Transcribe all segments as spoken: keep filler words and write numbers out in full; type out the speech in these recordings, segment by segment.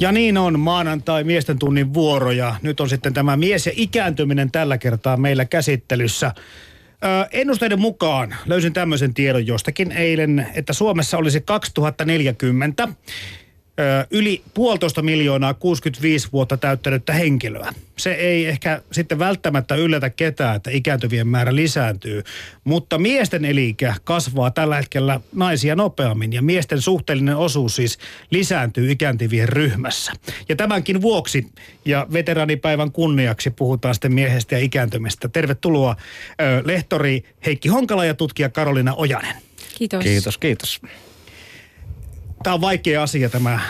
Ja niin on maanantai miesten tunnin vuoro ja nyt on sitten tämä mies ja ikääntyminen tällä kertaa meillä käsittelyssä. Ö, ennusteiden mukaan löysin tämmöisen tiedon jostakin eilen, että Suomessa olisi kaksituhattaneljäkymmentä ö, yli puolitoista miljoonaa kuusikymmentäviisi vuotta täyttänyttä henkilöä. Se ei ehkä sitten välttämättä yllätä ketään, että ikääntyvien määrä lisääntyy, mutta miesten elikä kasvaa tällä hetkellä naisia nopeammin ja miesten suhteellinen osuus siis lisääntyy ikääntyvien ryhmässä. Ja tämänkin vuoksi ja veteraanipäivän kunniaksi puhutaan sitten miehestä ja ikääntymistä. Tervetuloa lehtori Heikki Honkala ja tutkija Karoliina Ojanen. Kiitos. Kiitos, kiitos. Tämä on vaikea asia tämä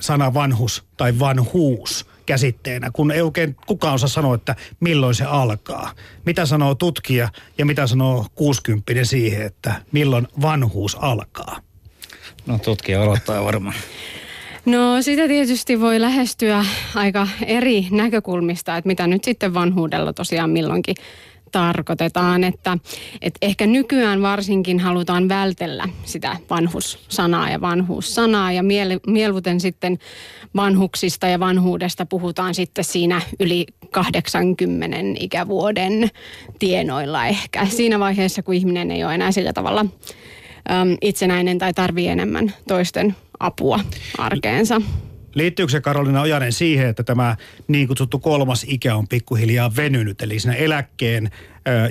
sana vanhus tai vanhuus käsitteenä, kun ei oikein kukaan osaa sanoa, että milloin se alkaa. Mitä sanoo tutkija ja mitä sanoo kuusikymppinen siihen, että milloin vanhuus alkaa? No tutkija aloittaa varmaan. No sitä tietysti voi lähestyä aika eri näkökulmista, että mitä nyt sitten vanhuudella tosiaan milloinkin tarkoitetaan, että, että ehkä nykyään varsinkin halutaan vältellä sitä vanhussanaa ja vanhuussanaa ja mieluiten sitten vanhuksista ja vanhuudesta puhutaan sitten siinä yli kahdeksankymmenen ikävuoden tienoilla ehkä. Siinä vaiheessa, kun ihminen ei ole enää sillä tavalla äm, itsenäinen tai tarvitsee enemmän toisten apua arkeensa. Liittyykö se, Karoliina Ojanen, siihen, että tämä niin kutsuttu kolmas ikä on pikkuhiljaa venynyt, eli siinä eläkkeen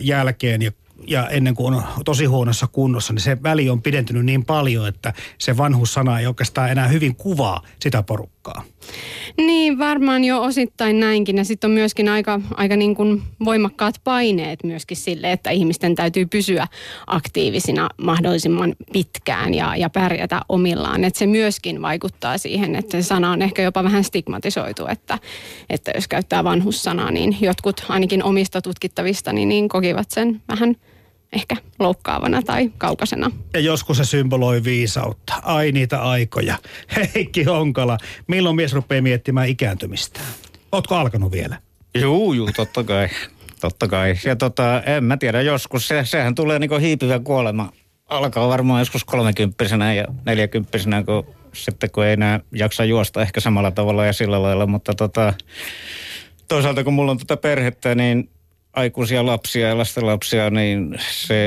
jälkeen ja, ja ennen kuin on tosi huonossa kunnossa, niin se väli on pidentynyt niin paljon, että se vanhussana ei oikeastaan enää hyvin kuvaa sitä porukkaa? Niin, varmaan jo osittain näinkin. Ja sitten on myöskin aika, aika niin kuin voimakkaat paineet myöskin sille, että ihmisten täytyy pysyä aktiivisina mahdollisimman pitkään ja, ja pärjätä omillaan. Että se myöskin vaikuttaa siihen, että se sana on ehkä jopa vähän stigmatisoitu, että, että jos käyttää vanhussanaa, niin jotkut ainakin omista tutkittavista niin, niin kokivat sen vähän ehkä loukkaavana tai kaukaisena. Ja joskus se symboloi viisautta. Ai niitä aikoja. Heikki Honkala, milloin mies rupeaa miettimään ikääntymistä? Ootko alkanut vielä? Juu, juu, totta kai. Totta kai. Ja tota, en mä tiedä, joskus se, sehän tulee niinku hiipivä kuolema. Alkaa varmaan joskus kolmekymppisenä ja neljäkymppisenä, kun sitten kun ei enää jaksa juosta ehkä samalla tavalla ja sillä lailla. Mutta tota, toisaalta kun mulla on tätä perhettä, niin aikuisia lapsia ja lastenlapsia, niin se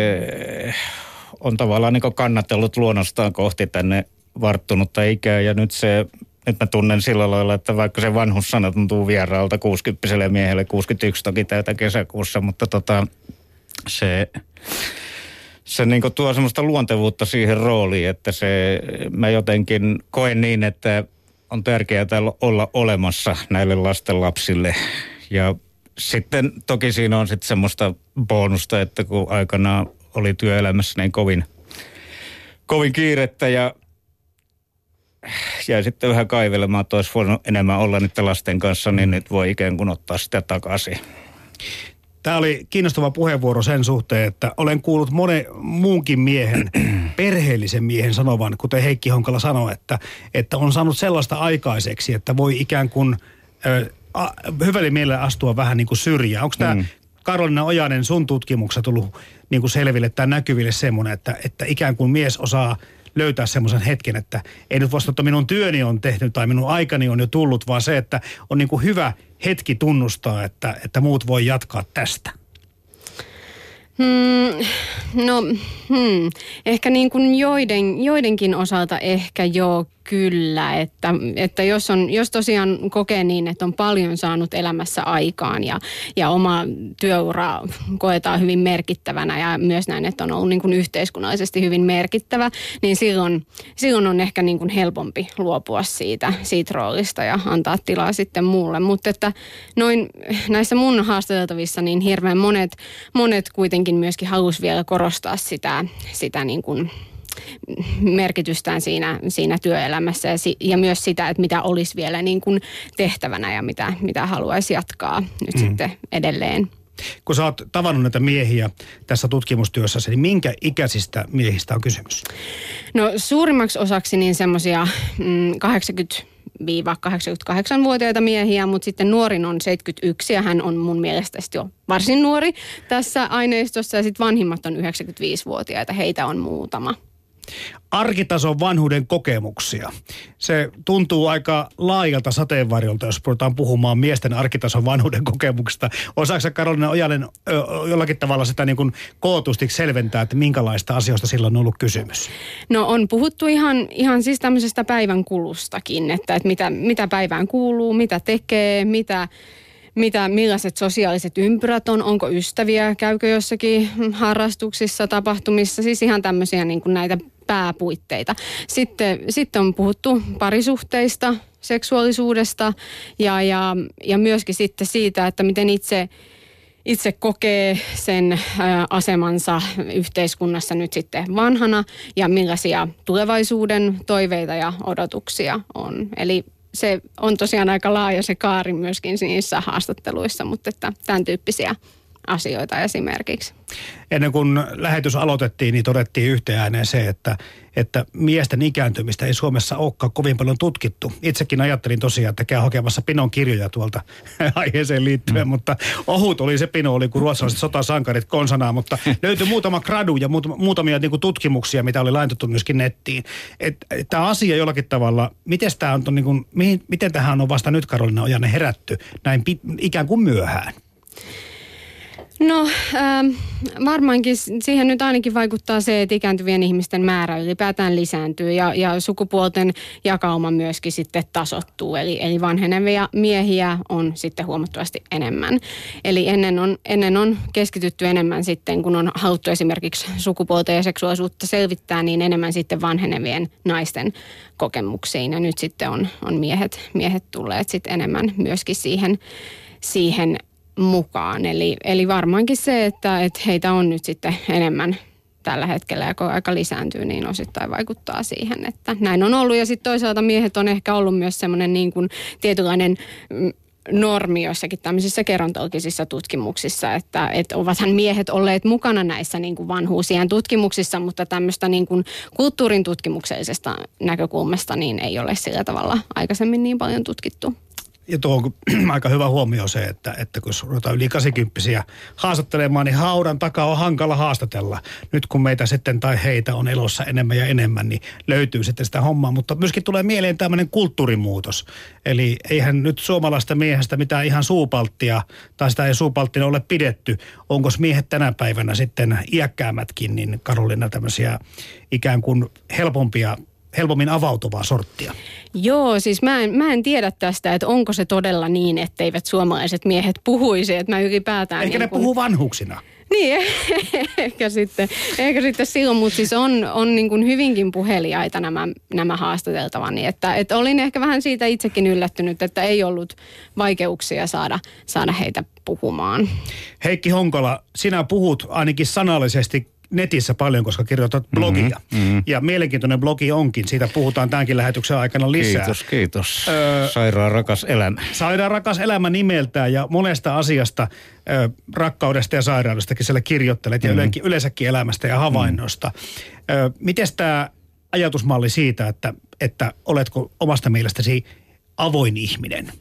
on tavallaan niin kannatellut luonnostaan kohti tänne varttunutta ikää. Ja nyt, se, nyt mä tunnen sillä lailla, että vaikka se vanhus sana tuntuu vieraalta kuusikymppiselle miehelle, kuusikymmentäyksi toki täytä kesäkuussa, mutta tota, se, se niin tuo semmoista luontevuutta siihen rooliin, että se, mä jotenkin koen niin, että on tärkeää olla olemassa näille lastenlapsille ja sitten toki siinä on sitten semmoista bonusta, että kun aikanaan oli työelämässä niin kovin, kovin kiirettä ja jäi sitten vähän kaivelemaan, että olisi voinut enemmän olla niiden lasten kanssa, niin nyt voi ikään kuin ottaa sitä takaisin. Tämä oli kiinnostava puheenvuoro sen suhteen, että olen kuullut monen muunkin miehen, perheellisen miehen sanovan, kuten Heikki Honkala sanoi, että, että on saanut sellaista aikaiseksi, että voi ikään kuin Ö, A, hyvälle mielellä astua vähän niin kuin syrjään. Onko tämä mm. Karoliina Ojanen sun tutkimuksessa tullut niin kuin selville tai näkyville semmoinen, että, että ikään kuin mies osaa löytää semmoisen hetken, että ei nyt vasta, että minun työni on tehnyt tai minun aikani on jo tullut, vaan se, että on niin kuin hyvä hetki tunnustaa, että, että muut voi jatkaa tästä? Hmm, no, hmm. ehkä niin kuin joiden, joidenkin osalta ehkä joo, kyllä, että, että jos, on, jos tosiaan kokee niin, että on paljon saanut elämässä aikaan ja, ja oma työura koetaan hyvin merkittävänä ja myös näin, että on ollut niin kuin yhteiskunnallisesti hyvin merkittävä, niin silloin, silloin on ehkä niin kuin helpompi luopua siitä, siitä roolista ja antaa tilaa sitten muulle. Mutta että noin näissä mun haastateltavissa niin hirveän monet, monet kuitenkin myöskin halusi vielä korostaa sitä, sitä niin kuin merkitystään siinä, siinä työelämässä ja, si, ja myös sitä, että mitä olisi vielä niin kuin tehtävänä ja mitä, mitä haluaisi jatkaa nyt mm. sitten edelleen. Kun sä oot tavannut näitä miehiä tässä tutkimustyössä, niin minkä ikäisistä miehistä on kysymys? No suurimmaksi osaksi niin semmoisia mm, kahdeksankymmentä kahdeksankymmentäkahdeksanvuotiaita miehiä, mutta sitten nuorin on seitsemänkymmentäyksi ja hän on mun mielestä jo varsin nuori tässä aineistossa ja sitten vanhimmat on yhdeksänkymmentäviisivuotiaita, heitä on muutama Arkitason vanhuuden kokemuksia. Se tuntuu aika laajalta sateenvarjolta, jos puhutaan puhumaan miesten arkitason vanhuuden kokemuksista. Osaako Karoliina Ojanen ö, jollakin tavalla sitä niin kuin kootusti selventää, että minkälaista asioista silloin on ollut kysymys? No on puhuttu ihan, ihan siis tämmöisestä päivän kulustakin, että, että mitä, mitä päivään kuuluu, mitä tekee, mitä... Mitä, millaiset sosiaaliset ympyrät on, onko ystäviä, käykö jossakin harrastuksissa, tapahtumissa, siis ihan tämmöisiä niin kuin näitä pääpuitteita. Sitten, sitten on puhuttu parisuhteista, seksuaalisuudesta ja, ja, ja myöskin sitten siitä, että miten itse, itse kokee sen asemansa yhteiskunnassa nyt sitten vanhana ja millaisia tulevaisuuden toiveita ja odotuksia on. Eli se on tosiaan aika laaja se kaari myöskin niissä haastatteluissa, mutta että tämän tyyppisiä asioita esimerkiksi. Ennen kuin lähetys aloitettiin, niin todettiin yhteen ääneen se, että, että miesten ikääntymistä ei Suomessa olekaan kovin paljon tutkittu. Itsekin ajattelin tosiaan, että käy hakemassa Pinon kirjoja tuolta aiheeseen liittyen, mm. mutta ohut oli se Pino, oli kuin ruotsalaiset sotasankarit konsanaan, mutta löytyi muutama gradu ja muutama, muutamia niin kuin tutkimuksia, mitä oli laitettu myöskin nettiin. Tämä asia jollakin tavalla, tää on, niin kuin, mihin, miten tähän on vasta nyt Karoliina Ojanen herätty näin pit, ikään kuin myöhään? No äh, varmaankin siihen nyt ainakin vaikuttaa se, että ikääntyvien ihmisten määrä ylipäätään lisääntyy ja, ja sukupuolten jakauma myöskin sitten tasoittuu. Eli, eli vanhenevia miehiä on sitten huomattavasti enemmän. Eli ennen on, ennen on keskitytty enemmän sitten, kun on haluttu esimerkiksi sukupuolta ja seksuaalisuutta selvittää, niin enemmän sitten vanhenevien naisten kokemuksiin. Ja nyt sitten on, on miehet, miehet tulleet sitten enemmän myöskin siihen, siihen mukaan. Eli, eli varmaankin se, että, että heitä on nyt sitten enemmän tällä hetkellä, ja kun aika lisääntyy, niin osittain vaikuttaa siihen, että näin on ollut. Ja sitten toisaalta miehet on ehkä ollut myös semmoinen niin kuin tietynlainen normi jossakin tämmöisissä gerontologisissa tutkimuksissa, että, että ovathan miehet olleet mukana näissä niin kuin vanhuusien tutkimuksissa, mutta tämmöistä niin kuin kulttuurin tutkimuksellisesta näkökulmasta niin ei ole sillä tavalla aikaisemmin niin paljon tutkittu. Ja tuo on aika hyvä huomio se, että, että kun ruvetaan yli kahdeksankymmentävuotiaita haastattelemaan, niin haudan takaa on hankala haastatella. Nyt kun meitä sitten tai heitä on elossa enemmän ja enemmän, niin löytyy sitten sitä hommaa. Mutta myöskin tulee mieleen tämmöinen kulttuurimuutos. Eli eihän nyt suomalaista miehestä mitään ihan suupalttia, tai sitä ei suupalttina ole pidetty. Onko miehet tänä päivänä sitten iäkkäämätkin, niin Karoliina tämmöisiä ikään kuin helpompia, helpommin avautuvaa sorttia? Joo, siis mä en, mä en tiedä tästä, että onko se todella niin, etteivät suomalaiset miehet puhuisi, että mä ylipäätään... Ehkä niin ne kun... puhuu vanhuksina. Niin, ehkä sitten, ehkä sitten silloin, mutta siis on, on niin kuin hyvinkin puheliaita nämä, nämä haastateltavani. Että, että olin ehkä vähän siitä itsekin yllättynyt, että ei ollut vaikeuksia saada, saada heitä puhumaan. Heikki Honkala, sinä puhut ainakin sanallisesti netissä paljon, koska kirjoitat blogia. Mm-hmm, mm-hmm. Ja mielenkiintoinen blogi onkin. Siitä puhutaan tämänkin lähetyksen aikana lisää. Kiitos, kiitos. Öö, Sairaan rakas elämä. Sairaan rakas elämä nimeltään ja monesta asiasta, ö, rakkaudesta ja sairaudestakin siellä kirjoittelet mm-hmm. ja yleensäkin elämästä ja havainnoista. Mm-hmm. Öö, mites tämä ajatusmalli siitä, että, että oletko omasta mielestäsi avoin ihminen?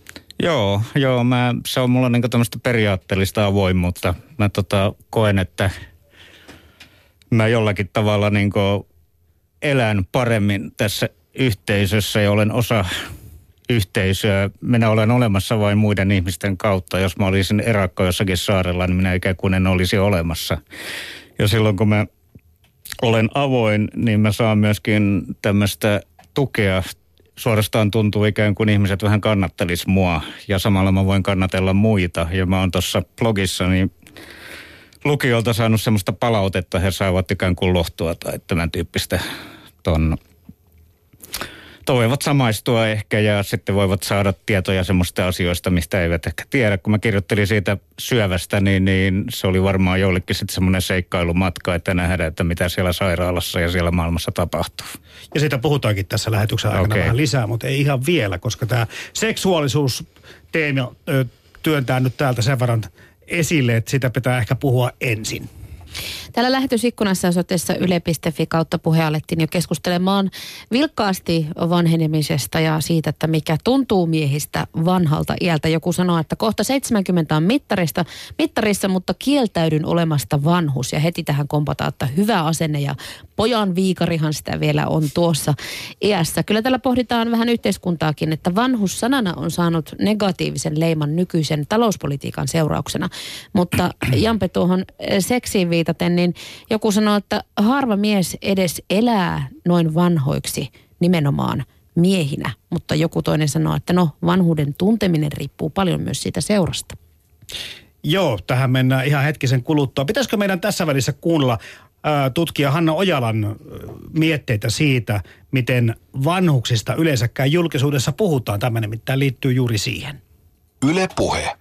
Joo, joo mä, se on mulla niinku tämmöistä periaatteellista avoimuutta. Mä tota, koen, että mä jollakin tavalla niin kuin elän paremmin tässä yhteisössä ja olen osa yhteisöä. Minä olen olemassa vain muiden ihmisten kautta. Jos mä olisin erakko jossakin saarella, niin minä ikään kuin en olisi olemassa. Ja silloin kun mä olen avoin, niin mä saan myöskin tämmöistä tukea. Suorastaan tuntuu ikään kuin ihmiset vähän kannattelis mua ja samalla mä voin kannatella muita. Ja mä oon tuossa blogissa niin... lukijoilta saanut semmoista palautetta, he saavat ikään kuin lohtua tai tämän tyyppistä ton. Toivat samaistua ehkä ja sitten voivat saada tietoja semmoista asioista, mistä eivät ehkä tiedä. Kun mä kirjoittelin siitä syövästä, niin, niin se oli varmaan joillekin sitten semmoinen seikkailumatka, että nähdään, että mitä siellä sairaalassa ja siellä maailmassa tapahtuu. Ja siitä puhutaankin tässä lähetyksen aikana okay. vähän lisää, mutta ei ihan vielä, koska tämä seksuaalisuusteemi työntää nyt täältä sen verran esille, että sitä pitää ehkä puhua ensin. Täällä lähetysikkunassa osoitteessa yle piste fi kautta puhe alettiin jo keskustelemaan vilkkaasti vanhenemisesta ja siitä, että mikä tuntuu miehistä vanhalta iältä. Joku sanoo, että kohta seitsemänkymmentä on mittarista, mittarissa, mutta kieltäydyn olemasta vanhus. Ja heti tähän kompataan, että hyvä asenne ja pojan viikarihan sitä vielä on tuossa iässä. Kyllä täällä pohditaan vähän yhteiskuntaakin, että vanhus sanana on saanut negatiivisen leiman nykyisen talouspolitiikan seurauksena. Mutta Jampe, tuohon seksiin viitaten, niin joku sanoo, että harva mies edes elää noin vanhoiksi nimenomaan miehinä. Mutta joku toinen sanoo, että no, vanhuuden tunteminen riippuu paljon myös siitä seurasta. Joo, tähän mennään ihan hetkisen kuluttua. Pitäisikö meidän tässä välissä kuunnella ää, tutkija Hanna Ojalan mietteitä siitä, miten vanhuksista yleensäkään julkisuudessa puhutaan? Tämä nimittäin liittyy juuri siihen. Yle Puhe.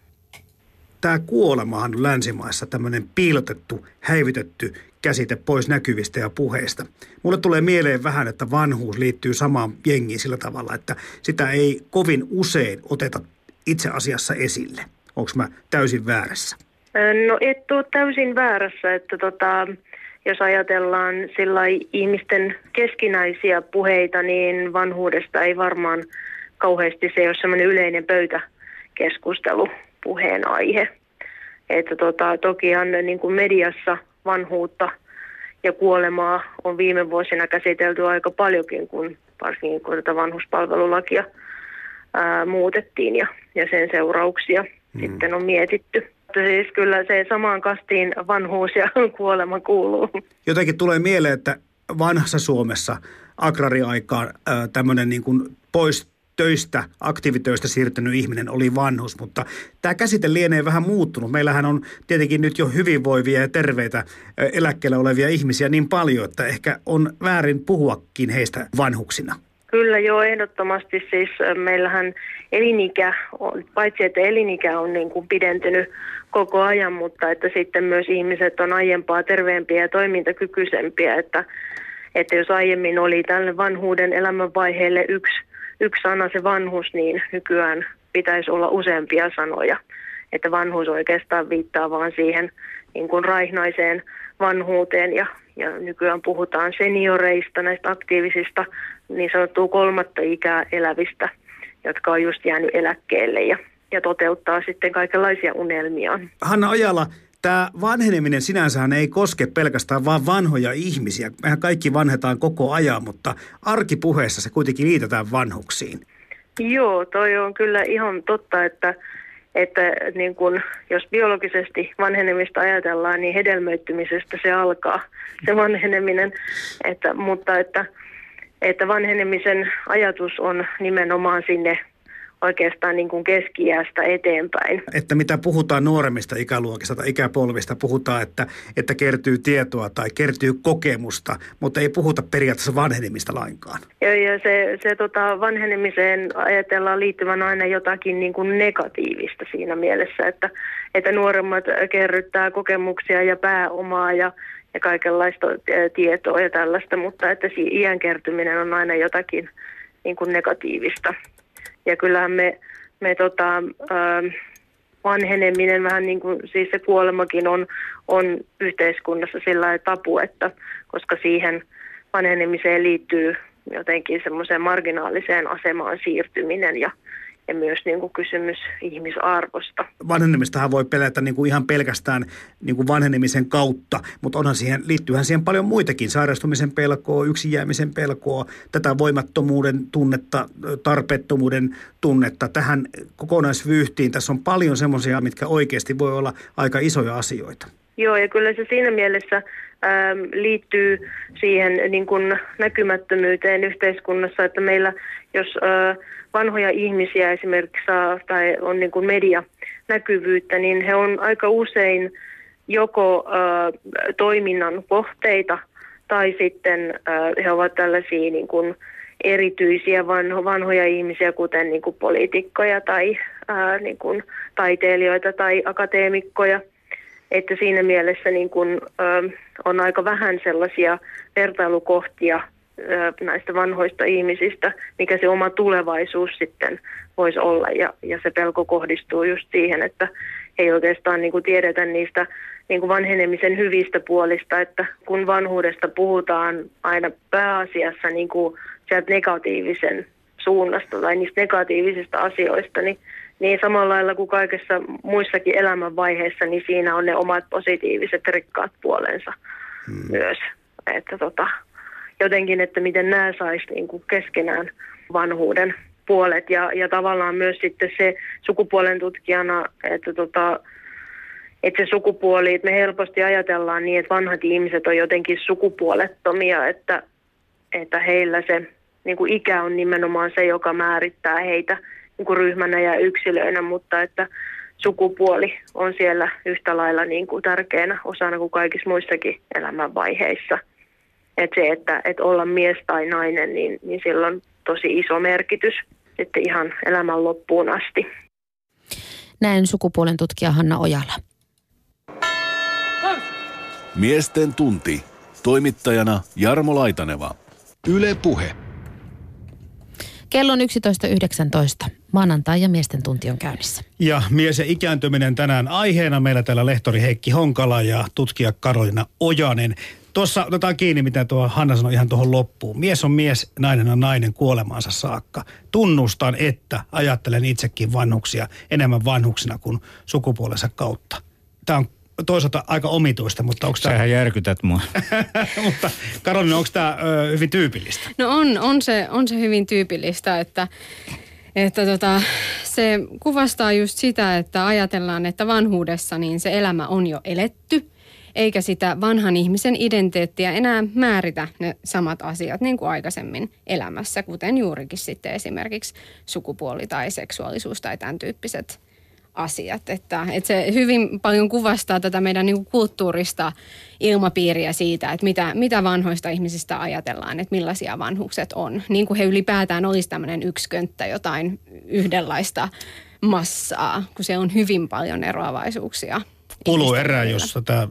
Tämä kuolemahan on länsimaissa tämmöinen piilotettu, häivytetty käsite pois näkyvistä ja puheista. Mulle tulee mieleen vähän, että vanhuus liittyy samaan jengiin sillä tavalla, että sitä ei kovin usein oteta itse asiassa esille. Onko mä täysin väärässä? No et ole täysin väärässä, että tota, jos ajatellaan sillai ihmisten keskinäisiä puheita, niin vanhuudesta ei varmaan kauheasti, se ei ole semmoinen yleinen pöytäkeskustelu puheenaihe. Että tota, tokihan niin kuin mediassa vanhuutta ja kuolemaa on viime vuosina käsitelty aika paljonkin, kun varsinkin kun tätä vanhuspalvelulakia ää, muutettiin ja, ja sen seurauksia mm. sitten on mietitty. Siis kyllä se samaan kastiin vanhuus ja kuolema kuuluu. Jotenkin tulee mieleen, että vanhassa Suomessa agrariaikaan ää, tämmöinen niin kuin pois töistä, aktiivitöistä siirtynyt ihminen oli vanhus, mutta tämä käsite lienee vähän muuttunut. Meillähän on tietenkin nyt jo hyvinvoivia ja terveitä eläkkeellä olevia ihmisiä niin paljon, että ehkä on väärin puhuakin heistä vanhuksina. Kyllä joo, ehdottomasti siis meillähän elinikä, on, paitsi että elinikä on niin kuin pidentynyt koko ajan, mutta että sitten myös ihmiset on aiempaa terveempiä ja toimintakykyisempiä, että, että jos aiemmin oli tälle vanhuuden elämänvaiheelle yksi Yksi sana, se vanhus, niin nykyään pitäisi olla useampia sanoja. Että vanhuus oikeastaan viittaa vaan siihen niin kuin raihnaiseen vanhuuteen. Ja, ja nykyään puhutaan senioreista, näistä aktiivisista, niin sanottua kolmatta ikää elävistä, jotka on just jäänyt eläkkeelle ja, ja toteuttaa sitten kaikenlaisia unelmiaan. Hanna Ojala, tämä vanheneminen sinänsähän ei koske pelkästään vaan vanhoja ihmisiä. Mehän kaikki vanhetaan koko ajan, mutta arkipuheessa se kuitenkin liitetään vanhuksiin. Joo, toi on kyllä ihan totta, että, että niin kun, jos biologisesti vanhenemista ajatellaan, niin hedelmöittymisestä se alkaa, se vanheneminen. Että, mutta että, että vanhenemisen ajatus on nimenomaan sinne oikeastaan niin kuin keski-iästä eteenpäin. Että mitä puhutaan nuoremmista ikäluokista tai ikäpolvista, puhutaan, että, että kertyy tietoa tai kertyy kokemusta, mutta ei puhuta periaatteessa vanhenemista lainkaan. Ja, ja se, se tota vanhenemiseen ajatellaan liittyvän aina jotakin niin kuin negatiivista siinä mielessä, että, että nuoremmat kerryttää kokemuksia ja pääomaa ja, ja kaikenlaista tietoa ja tällaista, mutta että iän kertyminen on aina jotakin niin kuin negatiivista. Ja kyllähän me, me tota, äh, vanheneminen, vähän niin kuin siis se kuolemakin on, on yhteiskunnassa sellainen tabu, että koska siihen vanhenemiseen liittyy jotenkin semmoiseen marginaaliseen asemaan siirtyminen ja, ja myös niin kuin kysymys ihmisarvosta. Vanhenemistahan voi pelätä niin kuin ihan pelkästään niin kuin vanhenemisen kautta, mutta onhan siihen, liittyyhän siihen paljon muitakin. Sairastumisen pelkoa, yksin jäämisen pelkoa, tätä voimattomuuden tunnetta, tarpeettomuuden tunnetta. Tähän kokonaisvyyhtiin tässä on paljon semmoisia, mitkä oikeasti voi olla aika isoja asioita. Joo, ja kyllä se siinä mielessä äm, liittyy siihen niin kuin näkymättömyyteen yhteiskunnassa, että meillä jos ä, vanhoja ihmisiä esimerkiksi saa tai on niin kuin medianäkyvyyttä, niin he on aika usein joko ä, toiminnan kohteita tai sitten ä, he ovat tällaisia niin kuin erityisiä vanho, vanhoja ihmisiä, kuten niin kuin poliitikkoja tai ä, niin kuin taiteilijoita tai akateemikkoja. Että siinä mielessä niin kun, ö, on aika vähän sellaisia vertailukohtia ö, näistä vanhoista ihmisistä, mikä se oma tulevaisuus sitten voisi olla. Ja, ja se pelko kohdistuu just siihen, että ei oikeastaan niin kun tiedetä niistä niin kun vanhenemisen hyvistä puolista, että kun vanhuudesta puhutaan aina pääasiassa niin kun sieltä negatiivisen suunnasta tai niistä negatiivisista asioista, niin Niin samalla lailla kuin kaikessa muissakin elämänvaiheessa, niin siinä on ne omat positiiviset rikkaat puolensa hmm. myös. Että tota, jotenkin, että miten nämä sais niin kuin keskenään vanhuuden puolet ja, ja tavallaan myös sitten se sukupuolen tutkijana, että tota, että se sukupuoli, että me helposti ajatellaan niin, että vanhat ihmiset on jotenkin sukupuolettomia, että, että heillä se niin kuin ikä on nimenomaan se, joka määrittää heitä niin kuin ryhmänä ja yksilöinä, mutta että sukupuoli on siellä yhtä lailla niin kuin tärkeänä osana kuin kaikissa muissakin elämänvaiheissa. Että se, että, että olla mies tai nainen, niin, niin sillä on tosi iso merkitys sitten ihan elämän loppuun asti. Näin sukupuolen tutkija Hanna Ojala. Miesten tunti. Toimittajana Jarmo Laitaneva. Yle Puhe. Kello on yksitoista yhdeksäntoista. Maanantai ja miesten tunti on käynnissä. Ja mies ja ikääntyminen tänään aiheena. Meillä täällä lehtori Heikki Honkala ja tutkija Karoliina Ojanen. Tuossa otetaan kiinni, mitä tuo Hanna sanoi ihan tuohon loppuun. Mies on mies, nainen on nainen kuolemaansa saakka. Tunnustan, että ajattelen itsekin vanhuksia enemmän vanhuksina kuin sukupuolensa kautta. Tämä on toisaalta aika omituista, mutta onko tämä... Sähän järkytät mua. Mutta Karoliina, onko tämä ö, hyvin tyypillistä? No on, on, se, on se hyvin tyypillistä, että... Että tota, se kuvastaa just sitä, että ajatellaan, että vanhuudessa niin se elämä on jo eletty, eikä sitä vanhan ihmisen identiteettiä enää määritä ne samat asiat niin kuin aikaisemmin elämässä, kuten juurikin sitten esimerkiksi sukupuoli tai seksuaalisuus tai tämän tyyppiset asiat. Että, että se hyvin paljon kuvastaa tätä meidän niin kuin kulttuurista ilmapiiriä siitä, että mitä, mitä vanhoista ihmisistä ajatellaan, että millaisia vanhukset on. Niin kuin he ylipäätään olisi tämmöinen yksi könttä jotain yhdenlaista massaa, kun se on hyvin paljon eroavaisuuksia. Kuluerä, jos tätä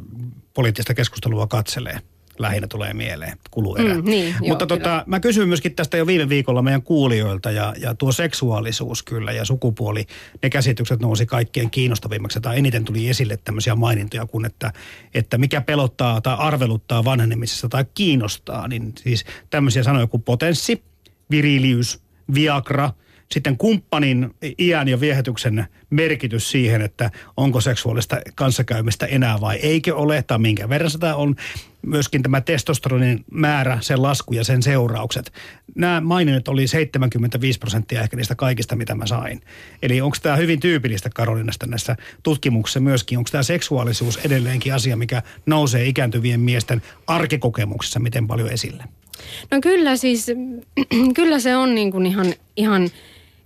poliittista keskustelua katselee, lähinnä tulee mieleen kuluerä. Mm, niin, Mutta joo, tota, mä kysyin myöskin tästä jo viime viikolla meidän kuulijoilta ja, ja tuo seksuaalisuus kyllä ja sukupuoli, ne käsitykset nousi kaikkein kiinnostavimmaksi. Tai eniten tuli esille tämmöisiä mainintoja kuin, että, että mikä pelottaa tai arveluttaa vanhenemisessa tai kiinnostaa. Niin siis tämmöisiä sanoja kuin potenssi, viriliys, viagra, sitten kumppanin iän ja viehätyksen merkitys siihen, että onko seksuaalista kanssakäymistä enää vai eikö ole, tai minkä verran sitä on. Myöskin tämä testosteronin määrä, sen lasku ja sen seuraukset. Nämä maininnat oli seitsemänkymmentäviisi prosenttia ehkä niistä kaikista, mitä mä sain. Eli onko tämä hyvin tyypillistä Karoliinasta näissä tutkimuksissa myöskin? Onko tämä seksuaalisuus edelleenkin asia, mikä nousee ikääntyvien miesten arkikokemuksissa miten paljon esille? No kyllä siis, kyllä se on niin kuin ihan... ihan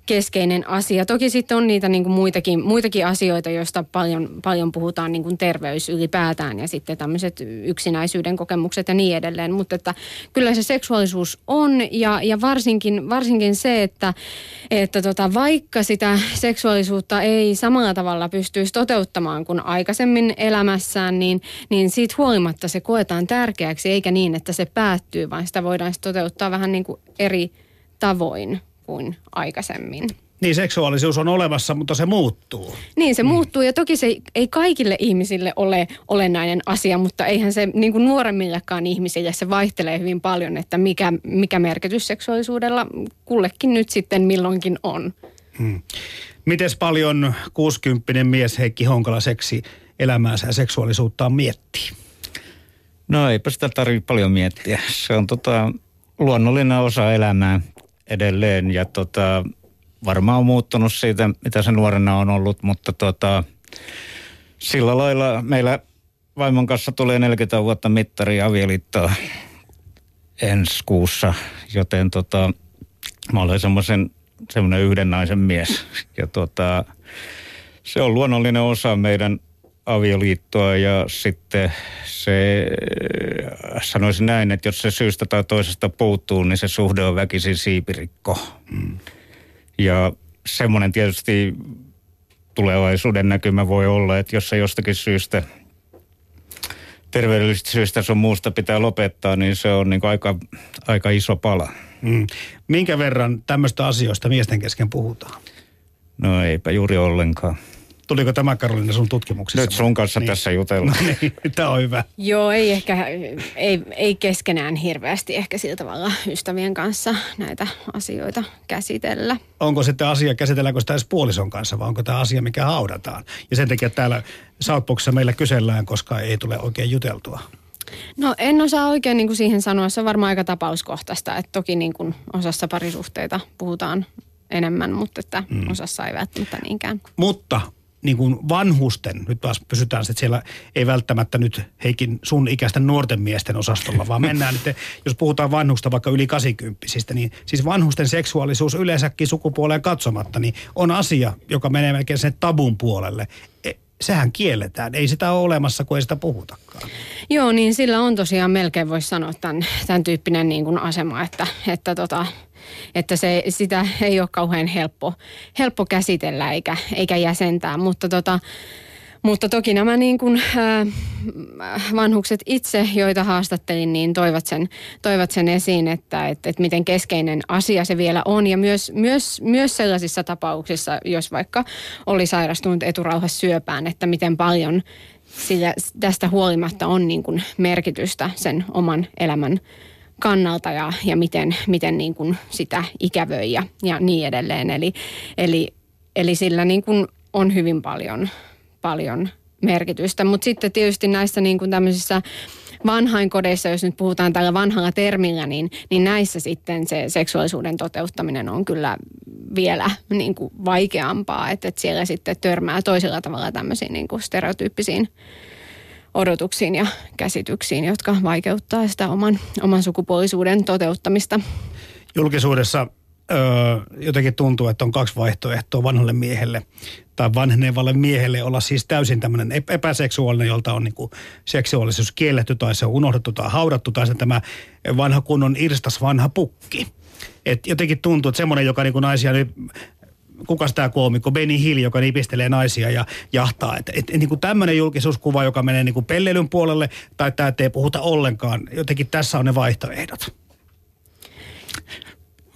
keskeinen asia. Toki sitten on niitä niin kuin muitakin, muitakin asioita, joista paljon, paljon puhutaan niin kuin terveys ylipäätään ja sitten tämmöiset yksinäisyyden kokemukset ja niin edelleen. Mutta että kyllä se seksuaalisuus on ja, ja varsinkin, varsinkin se, että, että tota, vaikka sitä seksuaalisuutta ei samalla tavalla pystyisi toteuttamaan kuin aikaisemmin elämässään, niin, niin siitä huolimatta se koetaan tärkeäksi eikä niin, että se päättyy, vaan sitä voidaan toteuttaa vähän niin kuin eri tavoin kuin aikaisemmin. Niin, seksuaalisuus on olemassa, mutta se muuttuu. Niin, se mm. muuttuu ja toki se ei kaikille ihmisille ole olennainen asia, mutta eihän se niin kuin nuoremmillekaan ihmisille, se vaihtelee hyvin paljon, että mikä, mikä merkitys seksuaalisuudella kullekin nyt sitten milloinkin on. Mm. Mites paljon kuusikymppinen mies Heikki Honkala seksi elämäänsä ja seksuaalisuuttaan miettii? No eipä sitä tarvitse paljon miettiä. Se on tota, luonnollinen osa elämää edelleen ja tota, varmaan on muuttunut siitä, mitä se nuorena on ollut, mutta tota, sillä lailla meillä vaimon kanssa tulee neljäkymmentä vuotta mittari avioliittoa ensi kuussa, joten tota, mä olen semmoisen semmoinen yhden naisen mies ja tota, se on luonnollinen osa meidän avioliittoa ja sitten se, sanoisin näin, että jos se syystä tai toisesta puuttuu, niin se suhde on väkisin siipirikko. Mm. Ja semmoinen tietysti tulevaisuuden näkymä voi olla, että jos se jostakin syystä, terveydellisistä syystä sun muusta pitää lopettaa, niin se on niin kuin aika, aika iso pala. Mm. Minkä verran tämmöistä asioista miesten kesken puhutaan? No eipä juuri ollenkaan. Tuliko tämä, Karoliina, sun tutkimuksessa? Nyt sun kanssa niin. Tässä jutellaan. No niin, tämä on hyvä. Joo, ei ehkä, ei, ei keskenään hirveästi ehkä sillä tavalla ystävien kanssa näitä asioita käsitellä. Onko sitten asia, käsitelläänkö sitä edes puolison kanssa, vai onko tämä asia, mikä haudataan? Ja sen takia täällä Southboxissa meillä kysellään, koska ei tule oikein juteltua. No en osaa oikein niin kuin siihen sanoa, se on varmaan aika tapauskohtaista, että toki niin kuin osassa parisuhteita puhutaan enemmän, mutta että mm. osassa ei välttämättä niinkään. Mutta niin kuin vanhusten, nyt taas pysytään, että siellä ei välttämättä nyt Heikin sun ikäisten nuorten miesten osastolla, vaan mennään nyt, jos puhutaan vanhusta vaikka yli kahdeksankymppisistä, niin siis vanhusten seksuaalisuus yleensäkin sukupuoleen katsomatta, niin on asia, joka menee melkein sen tabun puolelle. Sehän kielletään. Ei sitä ole olemassa, kun ei sitä puhutakaan. Joo, niin sillä on tosiaan melkein, voisi sanoa, tämän, tämän tyyppinen niin kuin asema, että, että, tota, että se, sitä ei ole kauhean helppo, helppo käsitellä eikä, eikä jäsentää. Mutta, tota, mutta toki nämä niin kuin, äh, vanhukset itse, joita haastattelin, niin toivat sen, toivat sen esiin, että, että, että miten keskeinen asia se vielä on. Ja myös, myös, myös sellaisissa tapauksissa, jos vaikka oli sairastunut eturauhassyöpään, että miten paljon sillä, tästä huolimatta on niin kuin merkitystä sen oman elämän kannalta ja, ja miten, miten niin kuin sitä ikävöi ja, ja niin edelleen. Eli, eli, eli sillä niin kuin on hyvin paljon, paljon merkitystä. Mutta sitten tietysti näissä niin kuin tämmöisissä vanhainkodeissa, jos nyt puhutaan tällä vanhalla termillä, niin, niin näissä sitten se seksuaalisuuden toteuttaminen on kyllä vielä niin kuin vaikeampaa, että et siellä sitten törmää toisella tavalla tämmöisiin niin kuin stereotyyppisiin odotuksiin ja käsityksiin, jotka vaikeuttaa sitä oman, oman sukupuolisuuden toteuttamista. Julkisuudessa öö, jotenkin tuntuu, että on kaksi vaihtoehtoa vanhalle miehelle tai vanhenevalle miehelle olla siis täysin tämmöinen epäseksuaalinen, jolta on niin kuin seksuaalisuus kielletty tai se on unohdettu tai haudattu tai se tämä vanha kunnon irstas vanha pukki. Et jotenkin tuntuu, että semmoinen, joka niin kuin naisia nyt, kukas tämä koomikko, Benny Hill, joka nipistelee naisia ja jahtaa. Että et, et, niin kuin tämmöinen julkisuuskuva, joka menee niin kuin pelleilyn puolelle tai täältä ei puhuta ollenkaan. Jotenkin tässä on ne vaihtoehdot.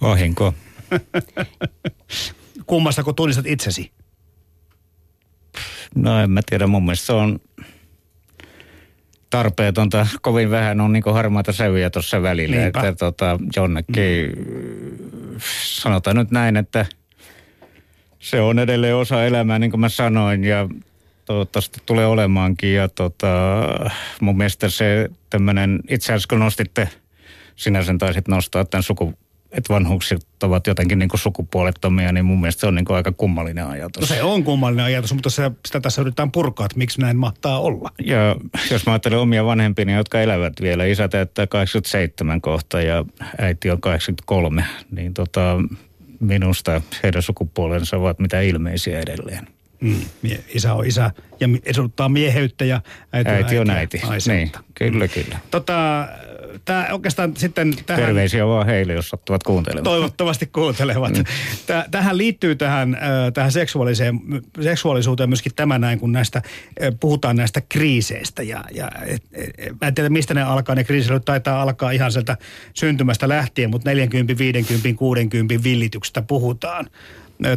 Vahinko. Kummasta, kun tunnistat itsesi? No en mä tiedä, mun mielestä se on tarpeetonta. Kovin vähän on niin kuin harmaita sävyjä tuossa välillä. Niinpä. Että tota, jonnekin, mm. sanotaan nyt näin, että se on edelleen osa elämää, niin kuin mä sanoin, ja toivottavasti tulee olemaankin. Ja tota, mun mielestä se tämmöinen, itse asiassa kun nostitte, sinä sen taisit nostaa tämän suku, että vanhukset ovat jotenkin niin kuin sukupuolettomia, niin mun mielestä se on niin kuin aika kummallinen ajatus. No se on kummallinen ajatus, mutta se, sitä tässä yritetään purkaa, että miksi näin mahtaa olla. Ja jos mä ajattelen omia vanhempiani, jotka elävät vielä, isä täyttää kahdeksankymmentäseitsemän kohta ja äiti on kahdeksankymmentäkolme, niin tota... minusta heidän sukupuolensa ovat mitä ilmeisiä edelleen. Mm. Isä on isä ja edustaa mieheyttä ja äiti, äiti on äiti. äiti. Niin, kyllä, kyllä. Tota, tää oikeastaan sitten tähän... Terveisiä vaan heille, jos sattuvat kuuntelemaan. Toivottavasti kuuntelevat. Mm. Tähän liittyy tähän, tähän seksuaaliseen, seksuaalisuuteen myöskin tämä näin, kun näistä, puhutaan näistä kriiseistä. Ja, ja, et, et, mä en tiedä, mistä ne alkaa. Ne kriiseilyt taitaa alkaa ihan sieltä syntymästä lähtien, mutta neljäkymmentä, viisikymmentä, kuusikymmentä villityksestä puhutaan.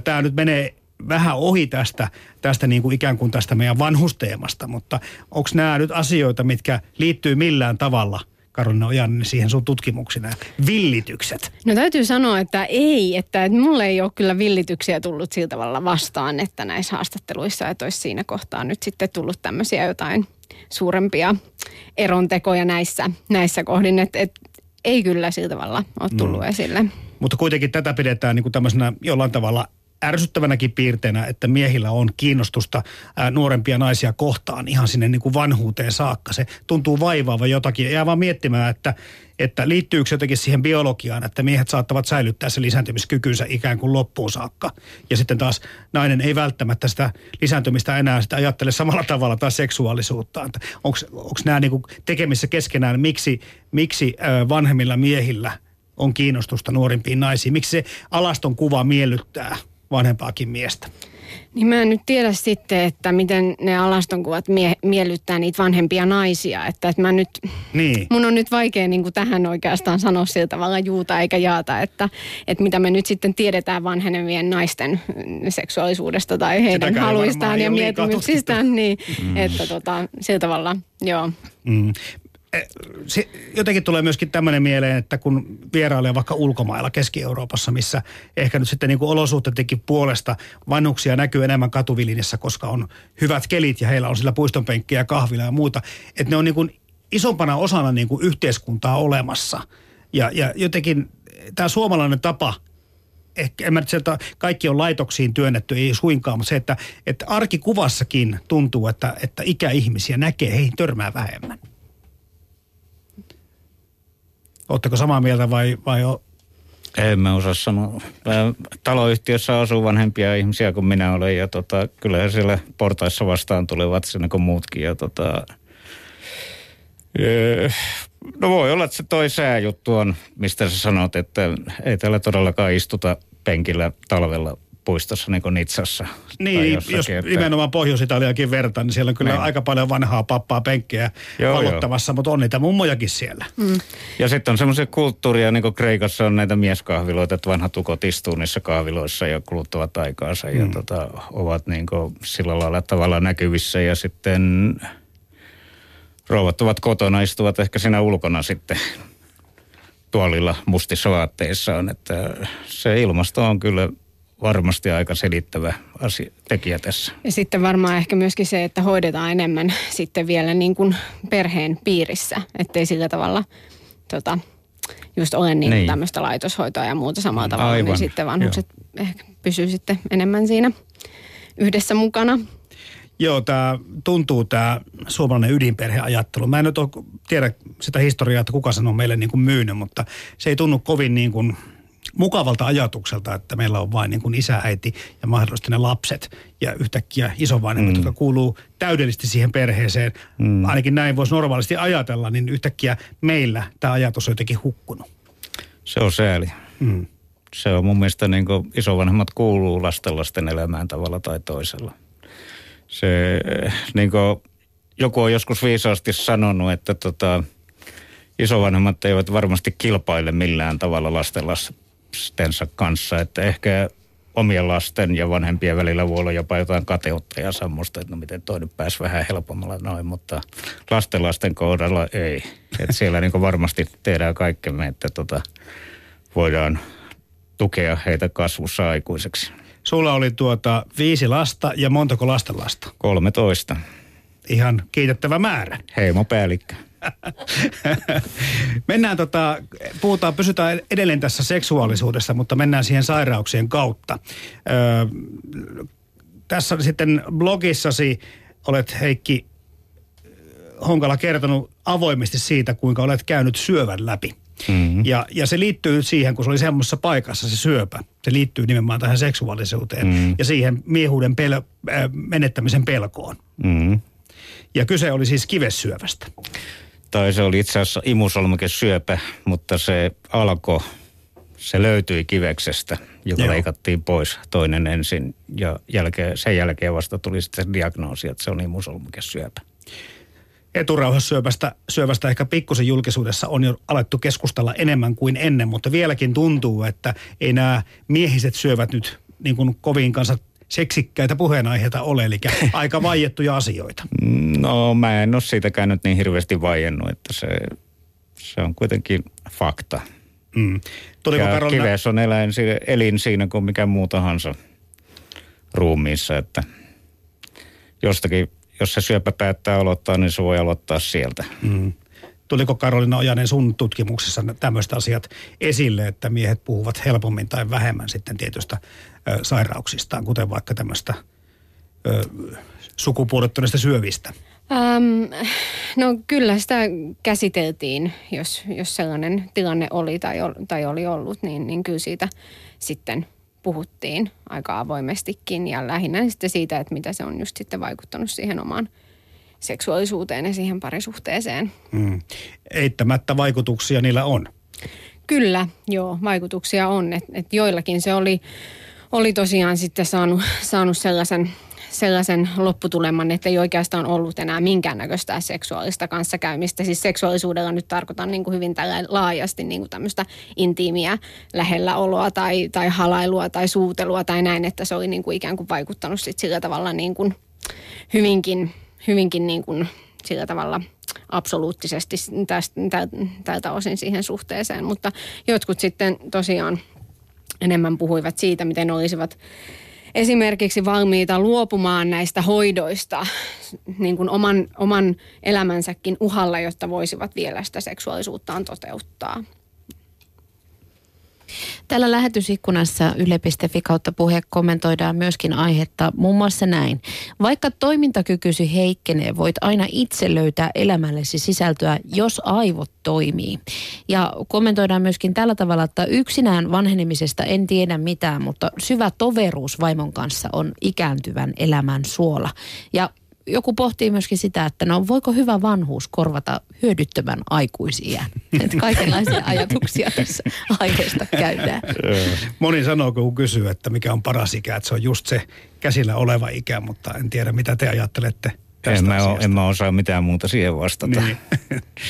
Tämä nyt menee vähän ohi tästä, tästä niin kuin ikään kuin tästä meidän vanhusteemasta, mutta onko nämä nyt asioita, mitkä liittyy millään tavalla, Karoliina Ojanen, siihen sun tutkimuksena, villitykset? No täytyy sanoa, että ei, että, että mulle ei ole kyllä villityksiä tullut sillä tavalla vastaan, että näissä haastatteluissa, että olisi siinä kohtaa nyt sitten tullut tämmöisiä jotain suurempia erontekoja näissä, näissä kohdin, että et, ei kyllä sillä tavalla ole tullut no. esille. Mutta kuitenkin tätä pidetään niin kuin tämmöisenä jollain tavalla ärsyttävänäkin piirteenä, että miehillä on kiinnostusta nuorempia naisia kohtaan ihan sinne niin kuin vanhuuteen saakka. Se tuntuu vaivaava jotakin. Jää vaan miettimään, että, että liittyykö se jotenkin siihen biologiaan, että miehet saattavat säilyttää sen lisääntymiskykynsä ikään kuin loppuun saakka. Ja sitten taas nainen ei välttämättä sitä lisääntymistä enää sitä ajattele samalla tavalla tai seksuaalisuuttaan. Onko nämä niin kuin tekemissä keskenään, miksi, miksi vanhemmilla miehillä on kiinnostusta nuorimpiin naisiin? Miksi se alaston kuva miellyttää vanhempaakin miestä? Niin mä en nyt tiedä sitten, että miten ne alastonkuvat mie- miellyttää niitä vanhempia naisia. Että, että mä nyt, niin. mun on nyt vaikea niin kuin tähän oikeastaan sanoa sillä tavalla juuta eikä jaata, että, että mitä me nyt sitten tiedetään vanhenevien naisten seksuaalisuudesta tai heidän sitäkään haluistaan ja mietimyksistään. Niin, mm. että tota, sillä tavalla, joo. Mm. Se jotenkin tulee myöskin tämmöinen mieleen, että kun vierailee vaikka ulkomailla Keski-Euroopassa, missä ehkä nyt sitten niin kuin olosuhteidenkin puolesta vanhuksia näkyy enemmän katuvilinessä, koska on hyvät kelit ja heillä on sillä puistonpenkkiä ja kahvila ja muuta, että ne on niin kuin isompana osana niin kuin yhteiskuntaa olemassa. Ja, ja jotenkin tämä suomalainen tapa, ehkä en mä sieltä, kaikki on laitoksiin työnnetty, ei suinkaan, mutta se, että, että arkikuvassakin tuntuu, että, että ikäihmisiä näkee, heihin törmää vähemmän. Oletteko samaa mieltä vai, vai on? En mä osaa sanoa. Taloyhtiössä asuu vanhempia ihmisiä kuin minä olen ja tota, kyllähän siellä portaissa vastaan tulevat sinne kuin muutkin. Ja tota, no voi olla, että se toi sääjuttu on, mistä sä sanot, että ei täällä todellakaan istuta penkillä talvella puistossa niin kuin Nitsassa. Niin, jos että... nimenomaan Pohjois-Italiakin vertaan, niin siellä on kyllä niin. Aika paljon vanhaa pappaa penkkiä joo, valottamassa, joo. Mutta on niitä mummojakin siellä. Mm. Ja sitten on semmoisia kulttuuria, niin kuin Kreikassa on näitä mieskahviloita, että vanhat ukot istuu niissä kahviloissa ja kuluttavat aikaansa mm. ja tota, ovat niin kuin sillä lailla tavalla näkyvissä ja sitten rouvat ovat kotona, istuvat ehkä siinä ulkona sitten tuolilla mustissa vaatteissaan, että se ilmasto on kyllä varmasti aika selittävä asia, tekijä tässä. Ja sitten varmaan ehkä myöskin se, että hoidetaan enemmän sitten vielä niin kuin perheen piirissä, ettei sillä tavalla tota, just ole niin, niin. tämmöistä laitoshoitoa ja muuta samalla tavalla, aivan. Niin sitten vanhukset joo. ehkä pysyy sitten enemmän siinä yhdessä mukana. Joo, tämä tuntuu tämä suomalainen ydinperheajattelu. Mä en nyt ole, tiedä sitä historiaa, että kuka sen on meille niin kuin myynyt, mutta se ei tunnu kovin niin kuin mukavalta ajatukselta, että meillä on vain niin kuin isä, äiti ja mahdollisesti ne lapset ja yhtäkkiä isovanhemmat, mm. jotka kuuluu täydellisesti siihen perheeseen. Mm. Ainakin näin voisi normaalisti ajatella, niin yhtäkkiä meillä tämä ajatus on jotenkin hukkunut. Se on sääli. Mm. Se on mun mielestä niin kuin isovanhemmat kuuluu lasten lasten elämään tavalla tai toisella. Se, niin kuin joku on joskus viisaasti sanonut, että tota, isovanhemmat eivät varmasti kilpaile millään tavalla lasten lastensa kanssa. Että ehkä omien lasten ja vanhempien välillä voi olla jopa jotain kateutta ja semmoista, että no miten toi nyt pääsi vähän helpommalla noin, mutta lasten lasten kohdalla ei. Että siellä niin kuin varmasti tehdään kaikkemme, että tota, voidaan tukea heitä kasvussa aikuiseksi. Sulla oli tuota viisi lasta ja montako lasten lasta? kolmetoista. Ihan kiitettävä määrä. Heimopäällikkö. Mennään tota, puhutaan, pysytään edelleen tässä seksuaalisuudessa, mutta mennään siihen sairauksien kautta. Öö, tässä sitten blogissasi olet Heikki Honkala kertonut avoimesti siitä, kuinka olet käynyt syövän läpi. Mm-hmm. Ja, ja se liittyy siihen, kun se oli semmoisessa paikassa se syöpä. Se liittyy nimenomaan tähän seksuaalisuuteen mm-hmm. ja siihen miehuuden pel- äh, menettämisen pelkoon. Mm-hmm. Ja kyse oli siis kivessyövästä. Tai se oli itse asiassa imusolmukesyöpä, mutta se alkoi, se löytyi kiveksestä, joka Joo. leikattiin pois toinen ensin. Ja jälkeen, sen jälkeen vasta tuli sitten diagnoosi, että se on imusolmukesyöpä. Eturauhassyövästä syövästä ehkä pikkusen julkisuudessa on jo alettu keskustella enemmän kuin ennen, mutta vieläkin tuntuu, että ei nämä miehiset syövät nyt niin kuin kovin kanssa seksikkäitä puheenaiheita ole, eli aika vaiettuja asioita. No mä en ole siitäkään nyt niin hirveästi vaiennut, että se, se on kuitenkin fakta. Mm. Tuliko ja Karoliina... kives on eläin, elin siinä kuin mikä muu tahansa ruumiissa, että jostakin... Jos se syöpä päättää aloittaa, niin se voi aloittaa sieltä. Mm. Tuliko Karoliina Ojanen sun tutkimuksessa tämmöiset asiat esille, että miehet puhuvat helpommin tai vähemmän sitten tietystä ö, sairauksistaan, kuten vaikka tämmöistä sukupuolittuneista syövistä? Ähm, no kyllä sitä käsiteltiin, jos, jos sellainen tilanne oli tai, ol, tai oli ollut, niin, niin kyllä siitä sitten... puhuttiin aika avoimestikin ja lähinnä sitten siitä, että mitä se on just sitten vaikuttanut siihen omaan seksuaalisuuteen ja siihen parisuhteeseen. Mm. Eittämättä vaikutuksia niillä on. Kyllä, joo, vaikutuksia on. Et, et joillakin se oli, oli tosiaan sitten saanut, saanut sellaisen, sellaisen lopputuleman, että ei oikeastaan ollut enää minkäännäköistä seksuaalista kanssakäymistä. Siis seksuaalisuudella nyt tarkoitan niin kuin hyvin tällä laajasti niin kuin tämmöistä intiimiä lähelläoloa tai, tai halailua tai suutelua tai näin, että se oli niin kuin ikään kuin vaikuttanut sit sillä tavalla niin kuin hyvinkin, hyvinkin niin kuin sillä tavalla absoluuttisesti tästä, tältä osin siihen suhteeseen. Mutta jotkut sitten tosiaan enemmän puhuivat siitä, miten olisivat esimerkiksi valmiita luopumaan näistä hoidoista niin kuin oman, oman elämänsäkin uhalla, jotta voisivat vielä sitä seksuaalisuuttaan toteuttaa. Täällä lähetysikkunassa yle piste fi kautta puhe kommentoidaan myöskin aihetta muun muassa näin. Vaikka toimintakykysi heikkenee, voit aina itse löytää elämällesi sisältöä, jos aivot toimii. Ja kommentoidaan myöskin tällä tavalla, että yksinään vanhenemisesta en tiedä mitään, mutta syvä toveruus vaimon kanssa on ikääntyvän elämän suola. Ja joku pohtii myöskin sitä, että no voiko hyvä vanhuus korvata hyödyttömän aikuisiä. Että kaikenlaisia ajatuksia tässä aiheesta käydään. Moni sanoo, kun kysyy, että mikä on paras ikä, että se on just se käsillä oleva ikä, mutta en tiedä mitä te ajattelette tästä en mä asiasta. O, en mä osaa mitään muuta siihen vastata. Niin.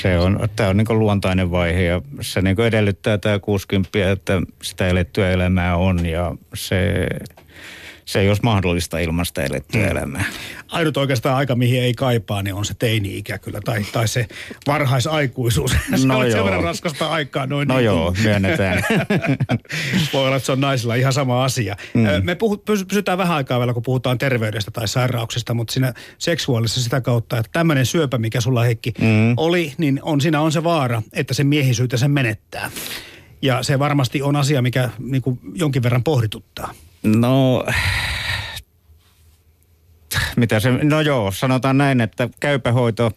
Se on, tämä on niin kuin luontainen vaihe ja se niin kuin edellyttää tämä kuusikymppiä, että sitä elettyä elämää on ja se... Se ei olisi mahdollista ilman sitä elettyä elämää. Ainut oikeastaan aika, mihin ei kaipaa, niin on se teini-ikä kyllä, tai, tai se varhaisaikuisuus. Se no on sen verran raskasta aikaa. Noin no niin joo, myönnetään. Voi olla, että se on naisilla ihan sama asia. Mm. Me puhut, pysytään vähän aikaa vielä, kun puhutaan terveydestä tai sairauksista, mutta siinä seksuaalisessa sitä kautta, että tämmöinen syöpä, mikä sulla Heikki mm. oli, niin on, siinä on se vaara, että se miehisyyttä sen menettää. Ja se varmasti on asia, mikä niin kuin jonkin verran pohdituttaa. No, mitä se, no joo, sanotaan näin, että käypähoito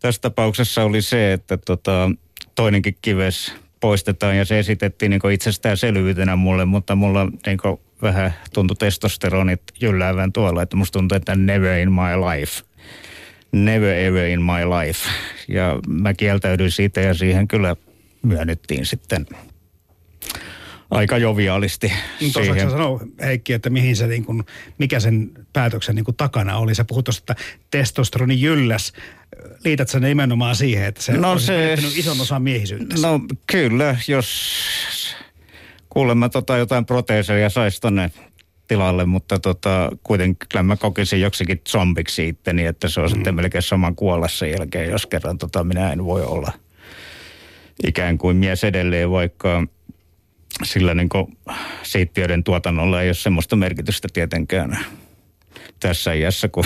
tässä tapauksessa oli se, että tota, toinenkin kives poistetaan ja se esitettiin niin kuin itsestäänselvyytenä mulle, mutta mulla niin kuin vähän tuntui testosteronit jylläävän tuolla, että musta tuntuu, että never in my life, never ever in my life. Ja mä kieltäydyin siitä ja siihen kyllä myönnyttiin sitten. Aika joviaalisti. Mutta osaatko sanoa, Heikki, että mihin se, niin kun, mikä sen päätöksen niin kun takana oli? Sä puhut tuosta, että testosteroni jylläs. Liität sä nimenomaan siihen, että se no on se... ison osan miehisyyttä? No kyllä, jos kuulemma tota jotain proteeseja saisi tonne tilalle, mutta tota, kuitenkin kyllä mä kokisin joksikin zombiksi itteni, että se on mm. sitten melkein sama kuolla sen jälkeen, jos kerran tota, minä en voi olla ikään kuin mies edelleen, vaikka... Sillä niin kuin siittiöiden tuotannolla ei ole semmoista merkitystä tietenkään tässä iässä kuin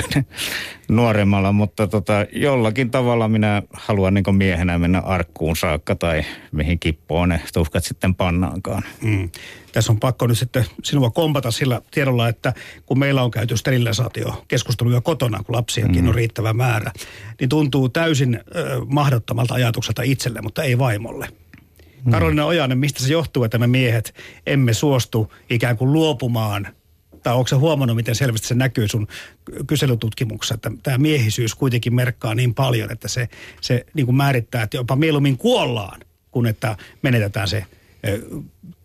nuoremmalla, mutta tota, jollakin tavalla minä haluan niin kuin miehenä mennä arkkuun saakka tai mihin kippoon ne tuhkat sitten pannaankaan. Mm. Tässä on pakko nyt sitten sinua kompata sillä tiedolla, että kun meillä on käyty sterilisaatiokeskusteluja kotona, kun lapsiakin mm. on riittävä määrä, niin tuntuu täysin ö, mahdottomalta ajatukselta itselle, mutta ei vaimolle. Karoliina Ojanen, mistä se johtuu, että me miehet emme suostu ikään kuin luopumaan? Tai onko se huomannut, miten selvästi se näkyy sun kyselytutkimuksessa, että tämä miehisyys kuitenkin merkkaa niin paljon, että se, se niin kuin määrittää, että jopa mieluummin kuollaan, kun että menetetään se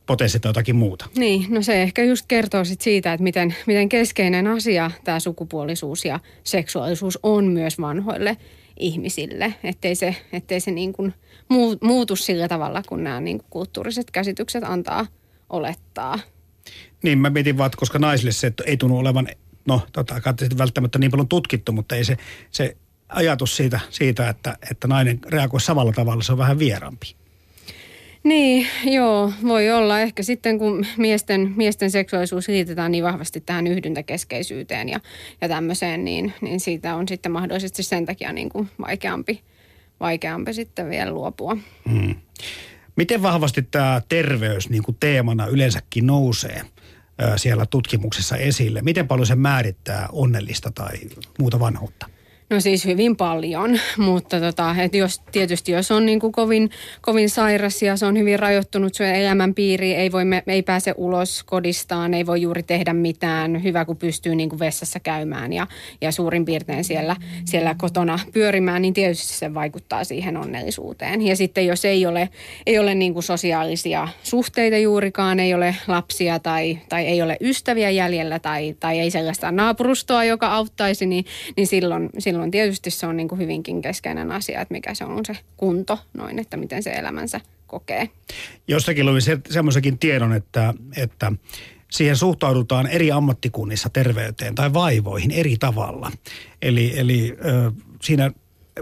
potenssi tai jotakin muuta. Niin, no se ehkä just kertoo sit siitä, että miten, miten keskeinen asia tämä sukupuolisuus ja seksuaalisuus on myös vanhoille ihmisille, ettei se, ettei se niin kuin muutu sillä tavalla, kun nämä niin kuin kulttuuriset käsitykset antaa olettaa. Niin, mä mietin vaan, koska naisille se ei tunnu olevan, no tota, välttämättä niin paljon tutkittu, mutta ei se, se ajatus siitä, siitä että, että nainen reagoi samalla tavalla, se on vähän vieraampi. Niin, joo, voi olla. Ehkä sitten kun miesten, miesten seksuaalisuus liitetään niin vahvasti tähän yhdyntäkeskeisyyteen ja, ja tämmöiseen, niin, niin siitä on sitten mahdollisesti sen takia niin kuin vaikeampi, vaikeampi sitten vielä luopua. Hmm. Miten vahvasti tämä terveys niin kuin teemana yleensäkin nousee ö, siellä tutkimuksessa esille? Miten paljon se määrittää onnellista tai muuta vanhuutta? No siis hyvin paljon, mutta tota, et jos, tietysti jos on niin kuin kovin, kovin sairas ja se on hyvin rajoittunut sun elämänpiiri, ei, voi, ei pääse ulos kodistaan, ei voi juuri tehdä mitään, hyvä kun pystyy niin kuin vessassa käymään ja, ja suurin piirtein siellä, siellä kotona pyörimään, niin tietysti se vaikuttaa siihen onnellisuuteen. Ja sitten jos ei ole, ei ole niin kuin sosiaalisia suhteita juurikaan, ei ole lapsia tai, tai ei ole ystäviä jäljellä tai, tai ei sellaista naapurustoa, joka auttaisi, niin, niin silloin, silloin Silloin tietysti se on niin kuin hyvinkin keskeinen asia, että mikä se on se kunto noin, että miten se elämänsä kokee. Jossakin luin se, semmoisenkin tiedon, että, että siihen suhtaudutaan eri ammattikunnissa terveyteen tai vaivoihin eri tavalla. Eli, eli ö, siinä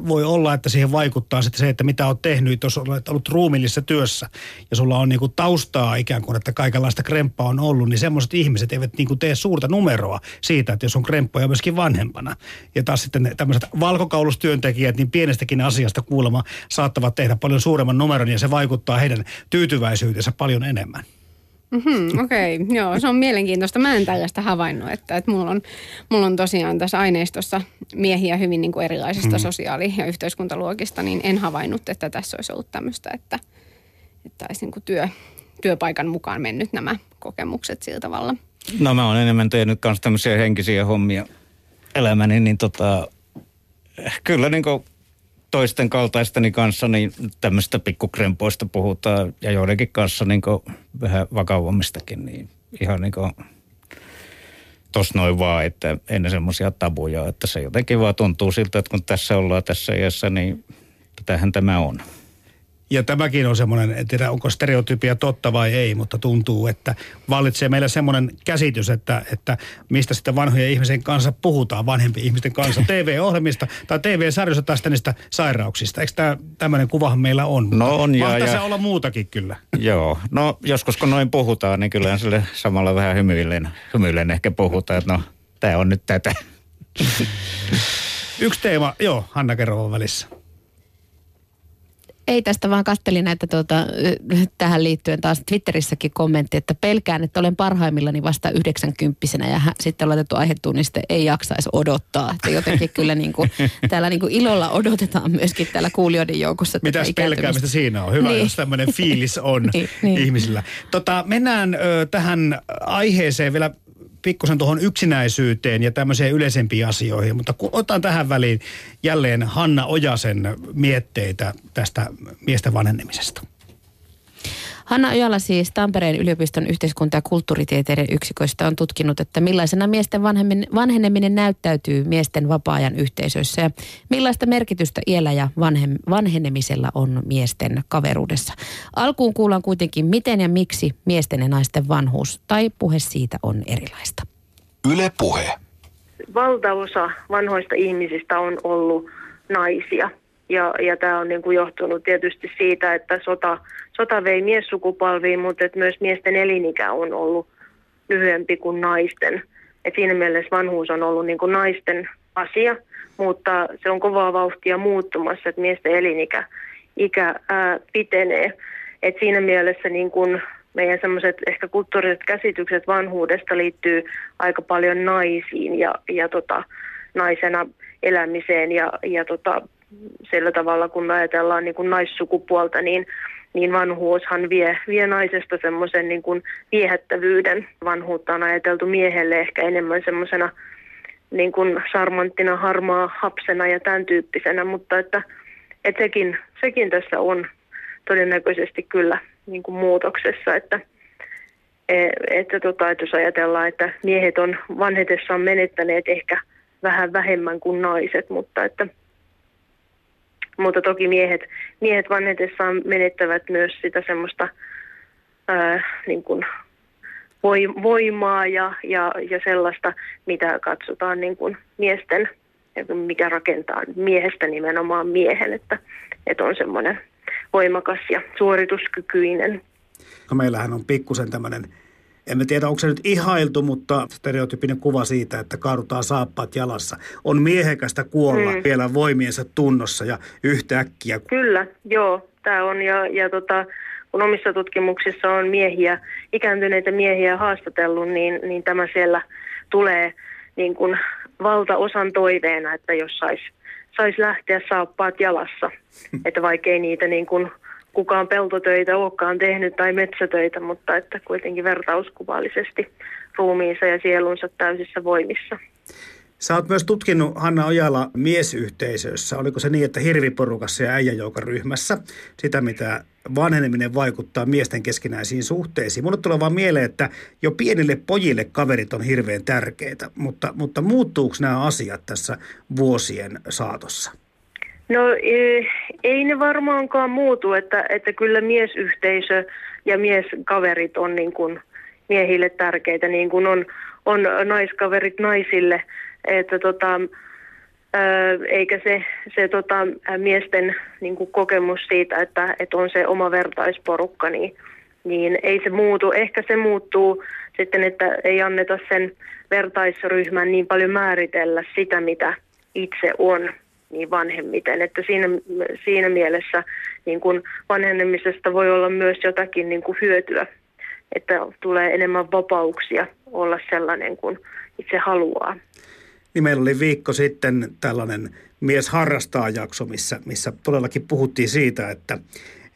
voi olla, että siihen vaikuttaa sitten se, että mitä olet tehnyt, jos olet ollut ruumiillisessa työssä ja sulla on niinku taustaa ikään kuin, että kaikenlaista kremppaa on ollut, niin semmoiset ihmiset eivät niinku tee suurta numeroa siitä, että jos on kremppoja myöskin vanhempana. Ja taas sitten tämmöiset valkokaulustyöntekijät, niin pienestäkin asiasta kuulemma saattavat tehdä paljon suuremman numeron ja se vaikuttaa heidän tyytyväisyytensä paljon enemmän. Mm-hmm, okei, okay. Joo, se on mielenkiintoista. Mä en tällaista havainnut, että, että mulla on, mulla on tosiaan tässä aineistossa miehiä hyvin niin kuin erilaisista mm. sosiaali- ja yhteiskuntaluokista, niin en havainnut, että tässä olisi ollut tämmöistä, että, että olisi niin kuin työ, työpaikan mukaan mennyt nämä kokemukset sillä tavalla. No mä oon enemmän tehnyt myös tämmöisiä henkisiä hommia elämäni, niin tota, kyllä niin kuin toisten kaltaistani kanssa niin tämmöistä pikkukrempoista puhutaan ja joidenkin kanssa niin vähän vakavammistakin. Niin ihan niin kuin tos noin vaan, että ei ne semmoisia tabuja, että se jotenkin vaan tuntuu siltä, että kun tässä ollaan tässä iässä, niin tätähän tämä on. Ja tämäkin on semmoinen, en tiedä onko stereotypia totta vai ei, mutta tuntuu, että vallitsee meillä semmoinen käsitys, että, että mistä sitten vanhojen ihmisten kanssa puhutaan, vanhempien ihmisten kanssa, T V-ohjelmista tai T V-sarjoista tai sitten niistä sairauksista. Eikö tämä tämmöinen kuvahan meillä on? No on. Mahtaa ja, se ja... olla muutakin kyllä. Joo, no joskus kun noin puhutaan, niin kyllähän sille samalla vähän hymyillen, hymyillen ehkä puhutaan, että no tämä on nyt tätä. Yksi teema, joo, Hanna kerro välissä. Ei tästä, vaan katselin näitä tuota, tähän liittyen taas Twitterissäkin kommentti, että pelkään, että olen parhaimmillani vasta yhdeksänkymppisenä ja sitten on laitettu aihetunniste, ei jaksaisi odottaa. Että jotenkin kyllä niin kuin, täällä niin kuin ilolla odotetaan myöskin täällä kuulijoiden joukossa. Mitäs pelkäämistä siinä on? Hyvä, niin. Jos tämmöinen fiilis on niin, niin. ihmisillä. Tota, mennään ö, tähän aiheeseen vielä pikkusen tuohon yksinäisyyteen ja tämmöiseen yleisempiin asioihin, mutta otan tähän väliin jälleen Hanna Ojasen mietteitä tästä miesten vanhenemisesta. Hanna Ojala siis Tampereen yliopiston yhteiskunta- ja kulttuuritieteiden yksiköstä on tutkinut, että millaisena miesten vanheneminen näyttäytyy miesten vapaa-ajan yhteisöissä ja millaista merkitystä iällä ja vanhenemisella on miesten kaveruudessa. Alkuun kuullaan kuitenkin, miten ja miksi miesten ja naisten vanhuus tai puhe siitä on erilaista. Yle Puhe. Valtaosa vanhoista ihmisistä on ollut naisia. Ja, ja tämä on niin kuin johtunut tietysti siitä, että sota, sota vei miessukupolviin, mutta että myös miesten elinikä on ollut lyhyempi kuin naisten. Et siinä mielessä vanhuus on ollut niin kuin naisten asia, mutta se on kovaa vauhtia muuttumassa, että miesten elinikä ikä, ää, pitenee. Et siinä mielessä niin kuin meidän sellaiset ehkä kulttuuriset käsitykset vanhuudesta liittyy aika paljon naisiin ja, ja tota, naisena elämiseen ja, ja tota, sillä tavalla, kun ajatellaan niin kuin naissukupuolta, niin, niin vanhuushan vie, vie naisesta semmoisen niin kuin viehättävyyden. Vanhuutta on ajateltu miehelle ehkä enemmän semmoisena niin kuin sarmanttina, harmaa hapsena ja tämän tyyppisenä, mutta että, että sekin, sekin tässä on todennäköisesti kyllä niin kuin muutoksessa, että, että, tota, että jos ajatellaan, että miehet on vanhetessaan menettäneet ehkä vähän vähemmän kuin naiset, mutta että Mutta toki miehet, miehet vanhetessaan menettävät myös sitä semmoista ää, niin kuin voimaa ja, ja, ja sellaista, mitä katsotaan niin kuin miesten, mikä rakentaa miehestä nimenomaan miehen, että, että on semmoinen voimakas ja suorituskykyinen. No meillähän on pikkusen tämmöinen, en mä tiedä onko se nyt ihailtu, mutta stereotyyppinen kuva siitä, että kaadutaan saappaat jalassa. On miehekästä kuolla mm. vielä voimiensa tunnossa ja yhtäkkiä. Kyllä, joo, tämä on. Ja, ja tota, kun omissa tutkimuksissa on miehiä, ikääntyneitä miehiä haastatellut, niin, niin tämä siellä tulee niin kuin valtaosan toiveena, että jos saisi sais lähteä saappaat jalassa, että vaikkei niitä niin kuin kukaan peltotöitä olekaan tehnyt tai metsätöitä, mutta että kuitenkin vertauskuvallisesti ruumiinsa ja sielunsa täysissä voimissa. Sä oot myös tutkinut, Hanna Ojala, miesyhteisössä. Oliko se niin, että hirviporukassa ja äijäjoukaryhmässä sitä, mitä vanheneminen vaikuttaa miesten keskinäisiin suhteisiin? Mulle tulee vaan mieleen, että jo pienille pojille kaverit on hirveän tärkeitä, mutta, mutta muuttuuko nämä asiat tässä vuosien saatossa? No ei ne varmaankaan muutu, että, että kyllä miesyhteisö ja mieskaverit on niin kuin miehille tärkeitä, niin kuin on, on naiskaverit naisille. Että tota, Eikä se, se tota, miesten niin kuin kokemus siitä, että, että on se oma vertaisporukka, niin, niin ei se muutu. Ehkä se muuttuu sitten, että ei anneta sen vertaisryhmän niin paljon määritellä sitä, mitä itse on niin vanhemmiten. Että siinä, siinä mielessä niin kuin vanhennemisesta voi olla myös jotakin niin kuin hyötyä, että tulee enemmän vapauksia olla sellainen kuin itse haluaa. Niin meillä oli viikko sitten tällainen Mies harrastaa -jakso, missä, missä todellakin puhuttiin siitä, että,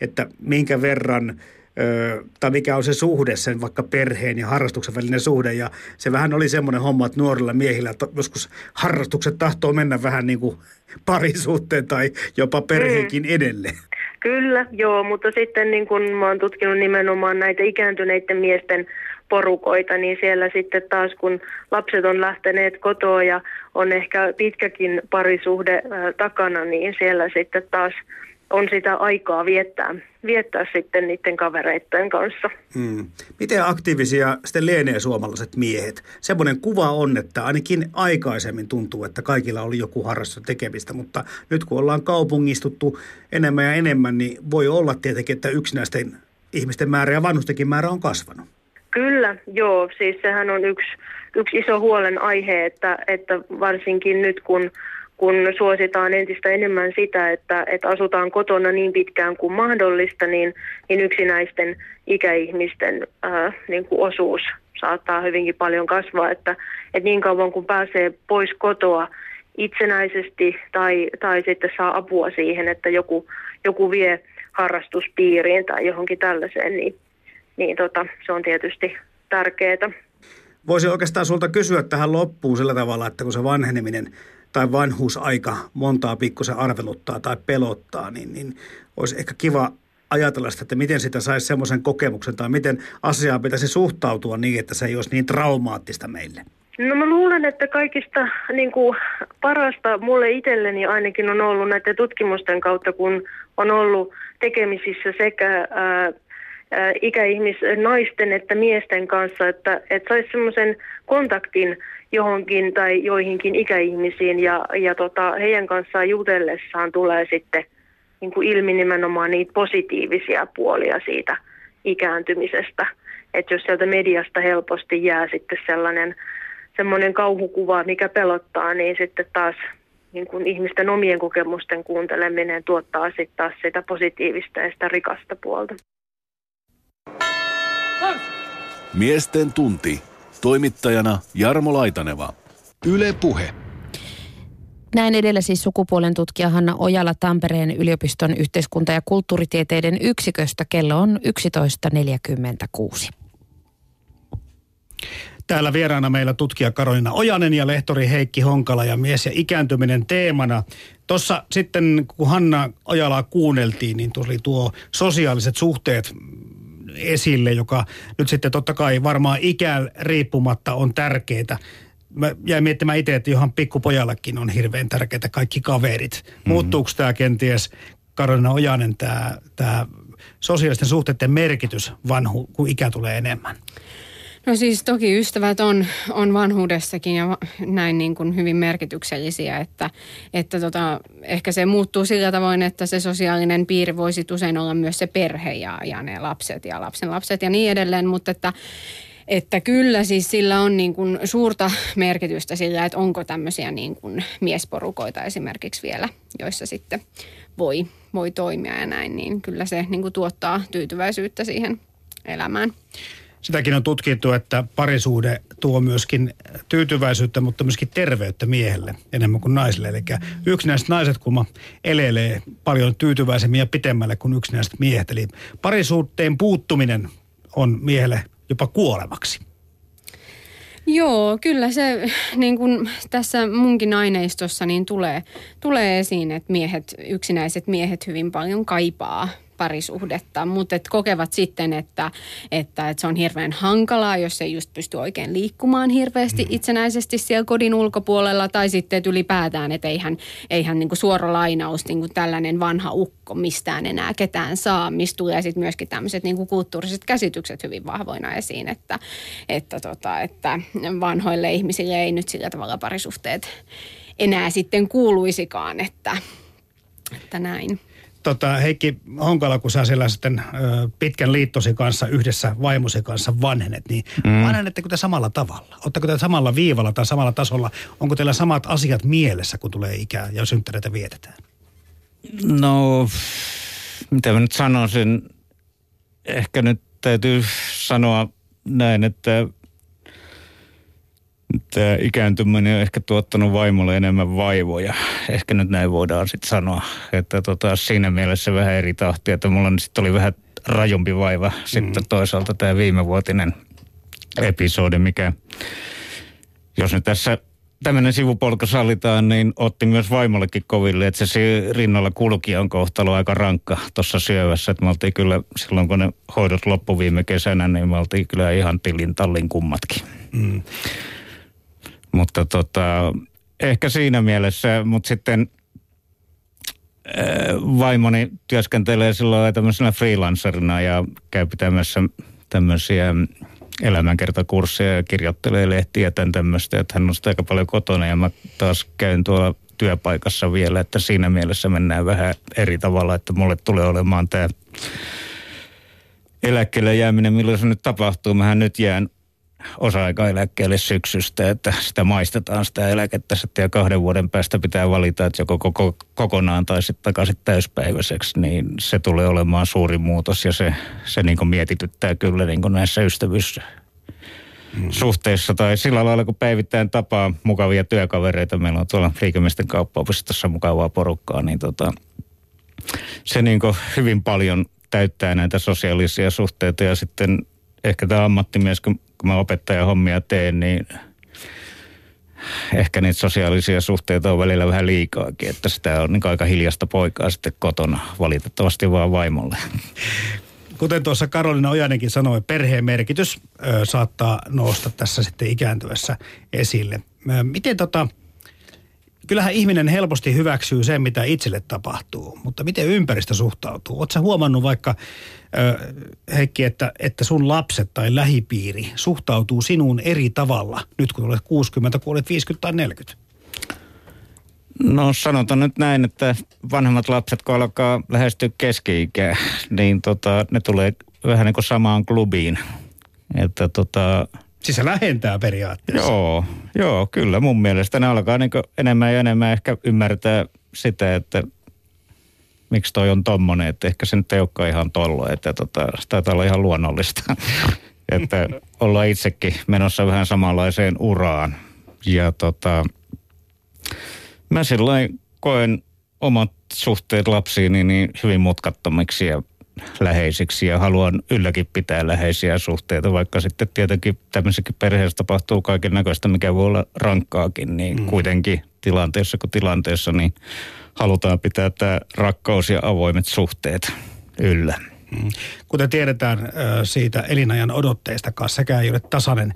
että minkä verran ö, tai mikä on se suhde sen vaikka perheen ja harrastuksen välinen suhde. Ja se vähän oli semmoinen homma, että nuorilla miehillä joskus harrastukset tahtoo mennä vähän niin kuin parisuhteen tai jopa perheenkin edelle. Mm. Kyllä, joo, mutta sitten niin kun mä oon tutkinut nimenomaan näitä ikääntyneiden miesten porukoita, niin siellä sitten taas kun lapset on lähteneet kotoa ja on ehkä pitkäkin parisuhde äh, takana, niin siellä sitten taas on sitä aikaa viettää, viettää sitten niiden kavereiden kanssa. Hmm. Miten aktiivisia sitten lienee suomalaiset miehet? Semmoinen kuva on, että ainakin aikaisemmin tuntuu, että kaikilla oli joku harrastus tekemistä, mutta nyt kun ollaan kaupungistuttu enemmän ja enemmän, niin voi olla tietenkin, että yksinäisten ihmisten määrä ja vanhustenkin määrä on kasvanut. Kyllä, joo. Siis sehän on yksi, yksi iso huolenaihe, että, että varsinkin nyt kun, kun suositaan entistä enemmän sitä, että, että asutaan kotona niin pitkään kuin mahdollista, niin, niin yksinäisten ikäihmisten ää, niin kuin osuus saattaa hyvinkin paljon kasvaa, että, että niin kauan kun pääsee pois kotoa itsenäisesti tai, tai sitten saa apua siihen, että joku, joku vie harrastuspiiriin tai johonkin tällaiseen, niin Niin tota, se on tietysti tärkeää. Voisin oikeastaan sulta kysyä tähän loppuun sillä tavalla, että kun se vanheneminen tai vanhuusaika montaa pikkusen arveluttaa tai pelottaa, niin, niin olisi ehkä kiva ajatella sitä, että miten sitä saisi semmoisen kokemuksen tai miten asiaan pitäisi suhtautua niin, että se ei olisi niin traumaattista meille. No mä luulen, että kaikista niin kuin parasta mulle itselleni ainakin on ollut näiden tutkimusten kautta, kun on ollut tekemisissä sekä Ää, ikäihmisnaisten että miesten kanssa, että, että saisi semmoisen kontaktin johonkin tai joihinkin ikäihmisiin ja, ja tota, heidän kanssaan jutellessaan tulee sitten niin kuin ilmi nimenomaan niitä positiivisia puolia siitä ikääntymisestä. Että jos sieltä mediasta helposti jää sitten sellainen semmoinen kauhukuva, mikä pelottaa, niin sitten taas niin kuin ihmisten omien kokemusten kuunteleminen tuottaa sitten taas sitä positiivista ja sitä rikasta puolta. Miesten tunti. Toimittajana Jarmo Laitaneva. Yle Puhe. Näin edellä siis sukupuolen tutkija Hanna Ojala Tampereen yliopiston yhteiskunta- ja kulttuuritieteiden yksiköstä. Kello on yksitoista neljäkymmentäkuusi. Täällä vieraana meillä tutkija Karoliina Ojanen ja lehtori Heikki Honkala ja mies ja ikääntyminen teemana. Tuossa sitten kun Hanna Ojalaa kuunneltiin, niin tuli tuo sosiaaliset suhteet esille, joka nyt sitten totta kai varmaan ikään riippumatta on tärkeää. Mä jäin miettimään itse, että johan pikkupojallakin on hirveän tärkeää kaikki kaverit. Mm-hmm. Muuttuuko tämä kenties, Karoliina Ojanen, tämä, tämä sosiaalisten suhteiden merkitys vanhu, kun ikä tulee enemmän? No siis toki ystävät on, on vanhuudessakin ja näin niin kuin hyvin merkityksellisiä, että, että tota, ehkä se muuttuu sillä tavoin, että se sosiaalinen piiri voisi usein olla myös se perhe ja, ja ne lapset ja lapsenlapset ja niin edelleen, mutta että Että kyllä siis sillä on niin kuin suurta merkitystä sillä, että onko tämmöisiä niin kuin miesporukoita esimerkiksi vielä, joissa sitten voi, voi toimia ja näin, niin kyllä se niin kuin tuottaa tyytyväisyyttä siihen elämään. Sitäkin on tutkittu, että parisuhde tuo myöskin tyytyväisyyttä, mutta myöskin terveyttä miehelle enemmän kuin naiselle. Eli yksinäiset naiset kulma elelee paljon tyytyväisemmin ja pitemmälle kuin yksinäiset miehet. Eli parisuhteen puuttuminen on miehelle jopa kuolemaksi. Joo, kyllä se niin kuin tässä munkin aineistossa niin tulee, tulee esiin, että miehet, yksinäiset miehet hyvin paljon kaipaa parisuhdetta, mutta et kokevat sitten, että, että, että se on hirveän hankalaa, jos ei just pysty oikein liikkumaan hirveästi itsenäisesti siellä kodin ulkopuolella tai sitten että ylipäätään, että eihän, eihän niin kuin suora lainaus niin kuin tällainen vanha ukko mistään enää ketään saa, mistä tulee sitten myöskin tämmöiset niin kuin kulttuuriset käsitykset hyvin vahvoina esiin, että, että, tota, että vanhoille ihmisille ei nyt sillä tavalla parisuhteet enää sitten kuuluisikaan, että, että näin. Tota, Heikki Honkala, kun sä siellä sitten ö, pitkän liittosi kanssa yhdessä vaimosi kanssa vanhenet, niin mm. vanhennetteko te samalla tavalla? Oletteko te samalla viivalla tai samalla tasolla? Onko teillä samat asiat mielessä, kun tulee ikää ja synttäreitä vietetään? No, mitä mä nyt sanoisin? Ehkä nyt täytyy sanoa näin, että tämä ikääntyminen on ehkä tuottanut vaimolle enemmän vaivoja. Ehkä nyt näin voidaan sitten sanoa, että tota, siinä mielessä vähän eri tahtia, että mulla sitten oli vähän rajumpi vaiva. Sitten mm. toisaalta tämä viimevuotinen episodi, mikä, jos nyt tässä tämmöinen sivupolku sallitaan, niin otti myös vaimollekin koville, että se rinnalla kulkija on kohtalo aika rankka tuossa syövässä. Että me oltiin kyllä, silloin kun ne hoidot loppu viime kesänä, niin me oltiin kyllä ihan tilin tallin kummatkin. Mm. Mutta tota, ehkä siinä mielessä, mutta sitten ää, vaimoni työskentelee silloin tämmöisenä freelancerina ja käy pitämässä tämmöisiä elämänkertakursseja ja kirjoittelee lehtiä ja tämän tämmöistä, että hän on sitä aika paljon kotona ja mä taas käyn tuolla työpaikassa vielä, että siinä mielessä mennään vähän eri tavalla, että mulle tulee olemaan tämä eläkkeelle jääminen, milloin se nyt tapahtuu. Mähän nyt jään osa-aikaeläkkeelle syksystä, että sitä maistetaan sitä eläkettä sitten ja kahden vuoden päästä pitää valita, että joko koko, kokonaan tai sitten takaisin täyspäiväiseksi, niin se tulee olemaan suuri muutos ja se, se niin kuin mietityttää kyllä niin kuin näissä ystävyyssuhteissa mm. tai sillä lailla, kun päivittäin tapaa mukavia työkavereita, meillä on tuolla Liikemiesten kauppaopistossa mukavaa porukkaa, niin tota, se niin kuin hyvin paljon täyttää näitä sosiaalisia suhteita ja sitten ehkä tämä ammattimies, kun mä opettajan hommia teen, niin ehkä niitä sosiaalisia suhteita on välillä vähän liikaakin, että sitä on niin aika hiljaista poikaa sitten kotona, valitettavasti vaan vaimolle. Kuten tuossa Karoliina Ojanenkin sanoi, perheen merkitys ö, saattaa nousta tässä sitten ikääntyvässä esille. Miten tota, kyllähän ihminen helposti hyväksyy sen, mitä itselle tapahtuu, mutta miten ympäristö suhtautuu? Oletko sä huomannut vaikka, Heikki, että, että sun lapset tai lähipiiri suhtautuu sinuun eri tavalla nyt kun olet kuusikymmentä, kun olet viisikymmentä tai neljäkymmentä? No sanotaan nyt näin, että vanhemmat lapset, kun alkaa lähestyä keski-ikää, niin tota, ne tulee vähän niin kuin samaan klubiin. Että tota... Siis se lähentää periaatteessa. Joo, joo, kyllä mun mielestä ne alkaa niin kuin enemmän ja enemmän ehkä ymmärtää sitä, että miksi toi on tommonen, että ehkä se nyt ei olekaan ihan tollo, että tota, sitä taitaa olla ihan luonnollista, että ollaan itsekin menossa vähän samanlaiseen uraan. Ja tota, mä silloin koen omat suhteet lapsiini niin hyvin mutkattomiksi ja läheisiksi ja haluan ylläkin pitää läheisiä suhteita, vaikka sitten tietenkin tämmöisessäkin perheessä tapahtuu kaiken näköistä, mikä voi olla rankkaakin, niin mm. kuitenkin tilanteessa kuin tilanteessa, niin halutaan pitää tämä rakkaus ja avoimet suhteet yllä. Mm. Kuten tiedetään siitä elinajan odotteesta kanssa, sekään ei ole tasainen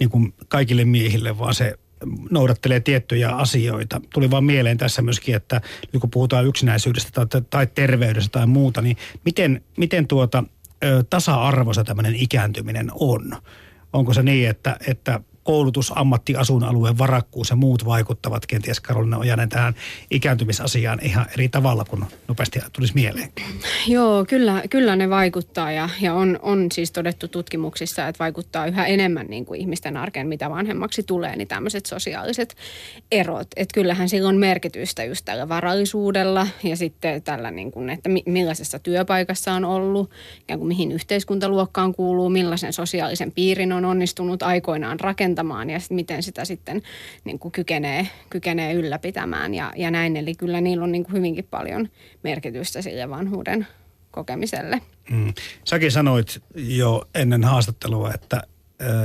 niin kuin kaikille miehille, vaan se noudattelee tiettyjä asioita. Tuli vaan mieleen tässä myöskin, että nyt kun puhutaan yksinäisyydestä tai, tai terveydestä tai muuta, niin miten, miten tuota, tasa-arvoisa tämmöinen ikääntyminen on? Onko se niin, että, että koulutus, ammatti, asuinalueen varakkuus ja muut vaikuttavat kenties, Karoliina Ojanen, tähän ikääntymisasiaan ihan eri tavalla, kun nopeasti tulisi mieleen? Joo, kyllä, kyllä ne vaikuttaa ja, ja on, on siis todettu tutkimuksissa, että vaikuttaa yhä enemmän niin kuin ihmisten arkeen, mitä vanhemmaksi tulee, niin tämmöiset sosiaaliset erot. Että kyllähän sillä on merkitystä just tällä varallisuudella ja sitten tällä, niin kuin, että millaisessa työpaikassa on ollut, ikään kuin mihin yhteiskuntaluokkaan kuuluu, millaisen sosiaalisen piirin on onnistunut aikoinaan rakentamaan ja sit miten sitä sitten niin kuin kykenee, kykenee ylläpitämään ja, ja näin. Eli kyllä niillä on niin kuin hyvinkin paljon merkitystä sille vanhuuden kokemiselle. Mm. Säkin sanoit jo ennen haastattelua, että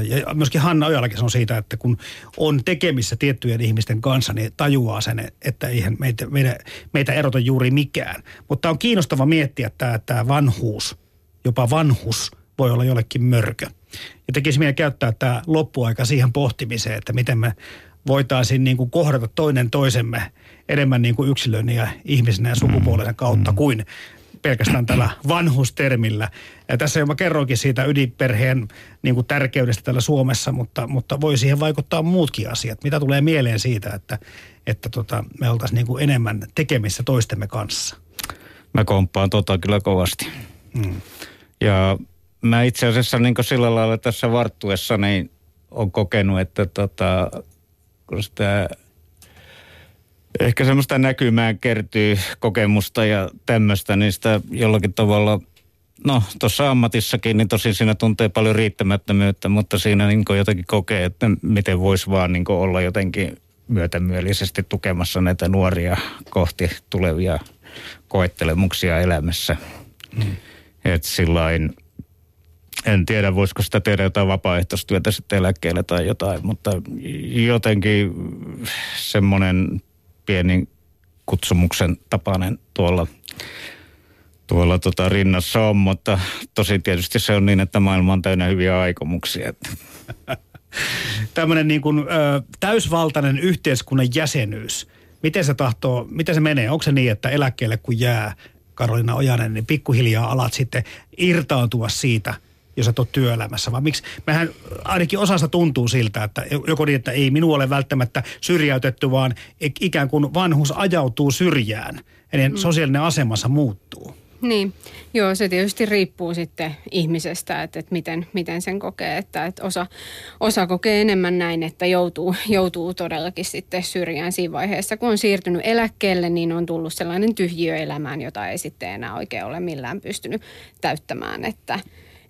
ja myöskin Hanna Ojalakin sanoi siitä, että kun on tekemissä tiettyjen ihmisten kanssa, niin tajuaa sen, että eihän meitä, meitä, meitä erota juuri mikään. Mutta on kiinnostava miettiä, että tämä vanhuus, jopa vanhus voi olla jollekin mörkö. Ja tekisi meidän käyttää tämä loppuaika siihen pohtimiseen, että miten me voitaisiin niin kuin kohdata toinen toisemme enemmän niin kuin yksilön ja ihmisen ja sukupuolen kautta mm. kuin pelkästään tällä vanhustermillä. Ja tässä jo mä kerroinkin siitä ydinperheen niin kuin tärkeydestä täällä Suomessa, mutta, mutta voi siihen vaikuttaa muutkin asiat. Mitä tulee mieleen siitä, että, että tota, me oltaisiin niin kuin enemmän tekemissä toistemme kanssa? Mä komppaan tota kyllä kovasti. Mm. Ja mä itse asiassa niin kuin sillä lailla tässä varttuessa niin olen kokenut, että tota, kun sitä... Ehkä semmoista näkymää kertyy kokemusta ja tämmöistä, niin sitä jollakin tavalla, no tuossa ammatissakin, niin tosi siinä tuntee paljon riittämättömyyttä, mutta siinä niin kuin jotenkin kokee, että miten voisi vaan niin kuin olla jotenkin myötämielisesti tukemassa näitä nuoria kohti tulevia koettelemuksia elämässä. Mm. Että sillain, en tiedä voisiko sitä tehdä jotain vapaaehtoistyötä sitten eläkkeellä tai jotain, mutta jotenkin semmoinen... pieni kutsumuksen tapainen tuolla, tuolla tota rinnassa on, mutta tosin tietysti se on niin, että maailma on täynnä hyviä aikomuksia. Tämmöinen niin kuin, ö, täysvaltainen yhteiskunnan jäsenyys, miten se tahtoo, miten se menee? Onko se niin, että eläkkeelle kun jää Karoliina Ojanen, niin pikkuhiljaa alat sitten irtaantua siitä, jos et ole työelämässä, vaan miksi? Mehän ainakin osasta tuntuu siltä, että joko niin, että ei minua ole välttämättä syrjäytetty, vaan ikään kuin vanhus ajautuu syrjään, eli mm. sosiaalinen asemansa muuttuu. Niin, joo, se tietysti riippuu sitten ihmisestä, että, että miten, miten sen kokee, että, että osa, osa kokee enemmän näin, että joutuu, joutuu todellakin sitten syrjään siinä vaiheessa. Kun on siirtynyt eläkkeelle, niin on tullut sellainen tyhjiö elämään, jota ei sitten enää oikein ole millään pystynyt täyttämään, että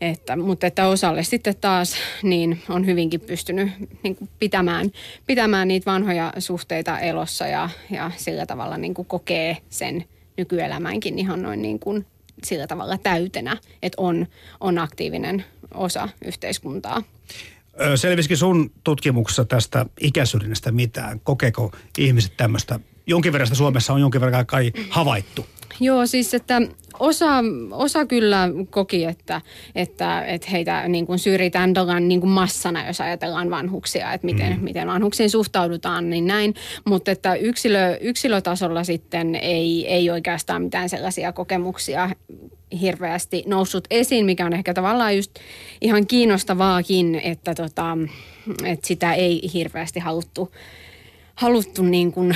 Että, mutta että osalle sitten taas niin on hyvinkin pystynyt niin kuin pitämään, pitämään niitä vanhoja suhteita elossa ja, ja sillä tavalla niin kuin kokee sen nykyelämäänkin ihan noin niin kuin sillä tavalla täytenä, että on, on aktiivinen osa yhteiskuntaa. Selvisikö sun tutkimuksessa tästä ikäsyrjinnästä mitään? Kokeeko ihmiset tämmöistä? Jonkin verran Suomessa on jonkin verran kai havaittu. Joo, siis että osa, osa kyllä koki, että, että, että heitä niin kuin syrjitään dolan niin kuin massana, jos ajatellaan vanhuksia, että miten, mm. miten vanhuksiin suhtaudutaan, niin näin. Mutta että yksilö, yksilötasolla sitten ei, ei oikeastaan mitään sellaisia kokemuksia hirveästi noussut esiin, mikä on ehkä tavallaan just ihan kiinnostavaakin, että, tota, että sitä ei hirveästi haluttu. haluttu niin kuin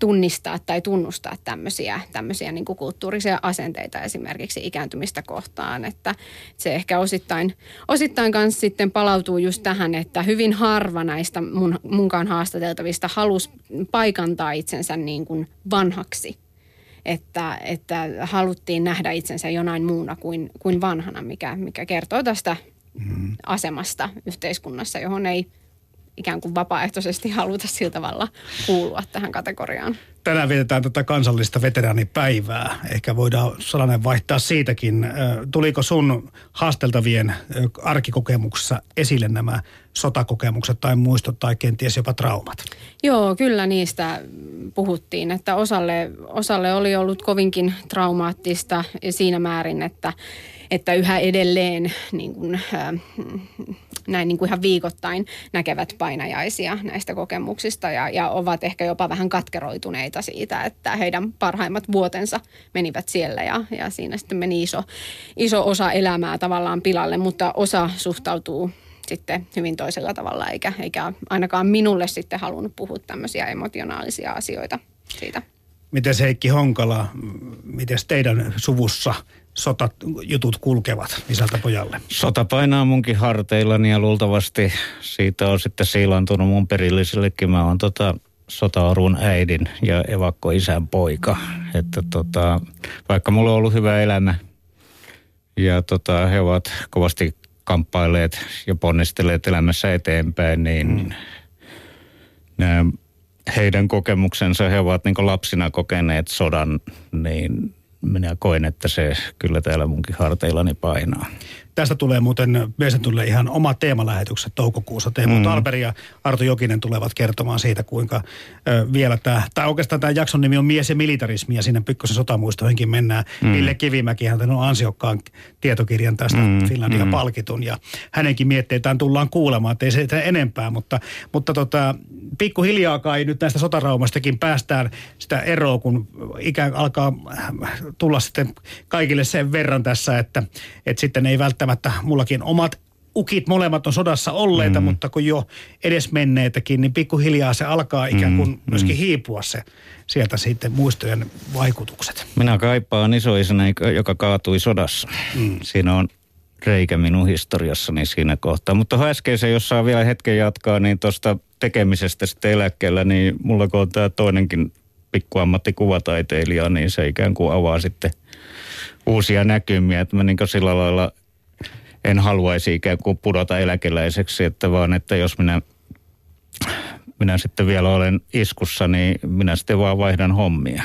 tunnistaa tai tunnustaa tämmöisiä, tämmöisiä niin kuin kulttuurisia asenteita esimerkiksi ikääntymistä kohtaan, että se ehkä osittain, osittain kanssa sitten palautuu just tähän, että hyvin harva näistä mun, munkaan haastateltavista halusi paikantaa itsensä niin kuin vanhaksi, että, että haluttiin nähdä itsensä jonain muuna kuin, kuin vanhana, mikä, mikä kertoo tästä mm. asemasta yhteiskunnassa, johon ei ikään kuin vapaaehtoisesti haluta sillä tavalla kuulua tähän kategoriaan. Tänään vietetään tätä kansallista veteraanipäivää. Ehkä voidaan sellainen vaihtaa siitäkin. Tuliko sun haasteltavien arkikokemuksessa esille nämä sotakokemukset tai muistot tai kenties jopa traumat? Joo, kyllä niistä puhuttiin, että osalle, osalle oli ollut kovinkin traumaattista siinä määrin, että, että yhä edelleen niin kuin, näin niin kuin ihan viikoittain näkevät painajaisia näistä kokemuksista ja, ja ovat ehkä jopa vähän katkeroituneita siitä, että heidän parhaimmat vuotensa menivät siellä ja, ja siinä sitten meni iso, iso osa elämää tavallaan pilalle, mutta osa suhtautuu sitten hyvin toisella tavalla, eikä, eikä ainakaan minulle sitten halunnut puhua tämmöisiä emotionaalisia asioita siitä. Mites Heikki Honkala, mites teidän suvussa sotajutut kulkevat isältä pojalle? Sota painaa munkin harteillani ja luultavasti siitä on sitten siilantunut mun perillisillekin. Mä oon tota sotaorun äidin ja evakkoisän poika. Että tota, vaikka mulla on ollut hyvä elämä ja tota, he ovat kovasti kamppailleet ja ponnistelleet elämässä eteenpäin, niin mm. heidän kokemuksensa, he ovat niin kuin lapsina kokeneet sodan, niin minä koen, että se kyllä täällä munkin harteillani painaa. Tästä tulee muuten Miesten tunnille ihan oma teemalähetykset toukokuussa. Teemu mm. Talberi ja Arto Jokinen tulevat kertomaan siitä, kuinka ö, vielä tämä, tai oikeastaan tämä jakson nimi on Mies ja militarismi, ja siinä pikkusen sotamuistoihinkin mennään. Mm. Ville Kivimäkihän on ansiokkaan tietokirjan tästä mm. Finlandia palkitun, ja hänenkin mietteitään tullaan kuulemaan, ettei se enempää, mutta, mutta tota, pikkuhiljaa kai nyt näistä sotaraumastakin päästään sitä eroa, kun ikään alkaa tulla sitten kaikille sen verran tässä, että, että sitten ei välttämättä mullakin omat ukit molemmat on sodassa olleita, mm. mutta kun jo edesmenneitäkin, niin pikkuhiljaa se alkaa ikään kuin mm. myöskin hiipua se sieltä sitten muistojen vaikutukset. Minä kaipaan isoisena, joka kaatui sodassa. Mm. Siinä on reikä minun historiassani siinä kohtaa. Mutta äskeisen, jos saa vielä hetken jatkaa, niin tuosta tekemisestä sitten eläkkeellä, niin mulla kun on tämä toinenkin pikkuammattikuvataiteilija, niin se ikään kuin avaa sitten uusia näkymiä. Että mä niin kuin sillä lailla en haluaisi ikään kuin pudota eläkeläiseksi, että vaan että jos minä, minä sitten vielä olen iskussa, niin minä sitten vaan vaihdan hommia.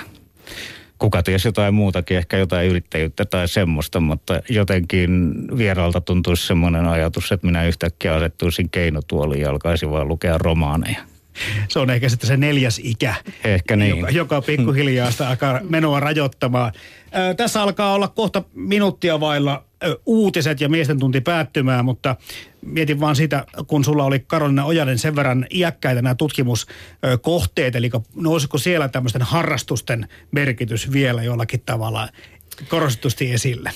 Kuka ties jotain muutakin, ehkä jotain yrittäjyyttä tai semmoista, mutta jotenkin vieralta tuntuisi semmoinen ajatus, että minä yhtäkkiä asettuisin keinotuoliin ja alkaisin vaan lukea romaaneja. Se on ehkä sitten se neljäs ikä, ehkä niin. joka, joka pikkuhiljaa sitä alkaa menoa rajoittamaan. Ää, tässä alkaa olla kohta minuuttia vailla ä, uutiset ja Miesten tunti päättymään, mutta mietin vaan sitä, kun sulla oli Karoliina Ojanen sen verran iäkkäitä nämä tutkimuskohteet, eli nousiko siellä tämmöisten harrastusten merkitys vielä jollakin tavalla korostetusti esille?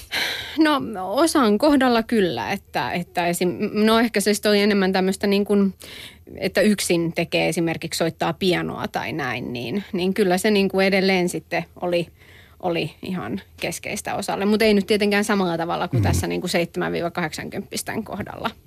No osan kohdalla kyllä, että, että esim, no ehkä se oli enemmän tämmöistä niin kuin, että yksin tekee esimerkiksi soittaa pianoa tai näin, niin, niin kyllä se niin kuin edelleen sitten oli, oli ihan keskeistä osalle, mutta ei nyt tietenkään samalla tavalla kuin mm. tässä niin kuin seitsemän kahdeksankymmentä kohdalla.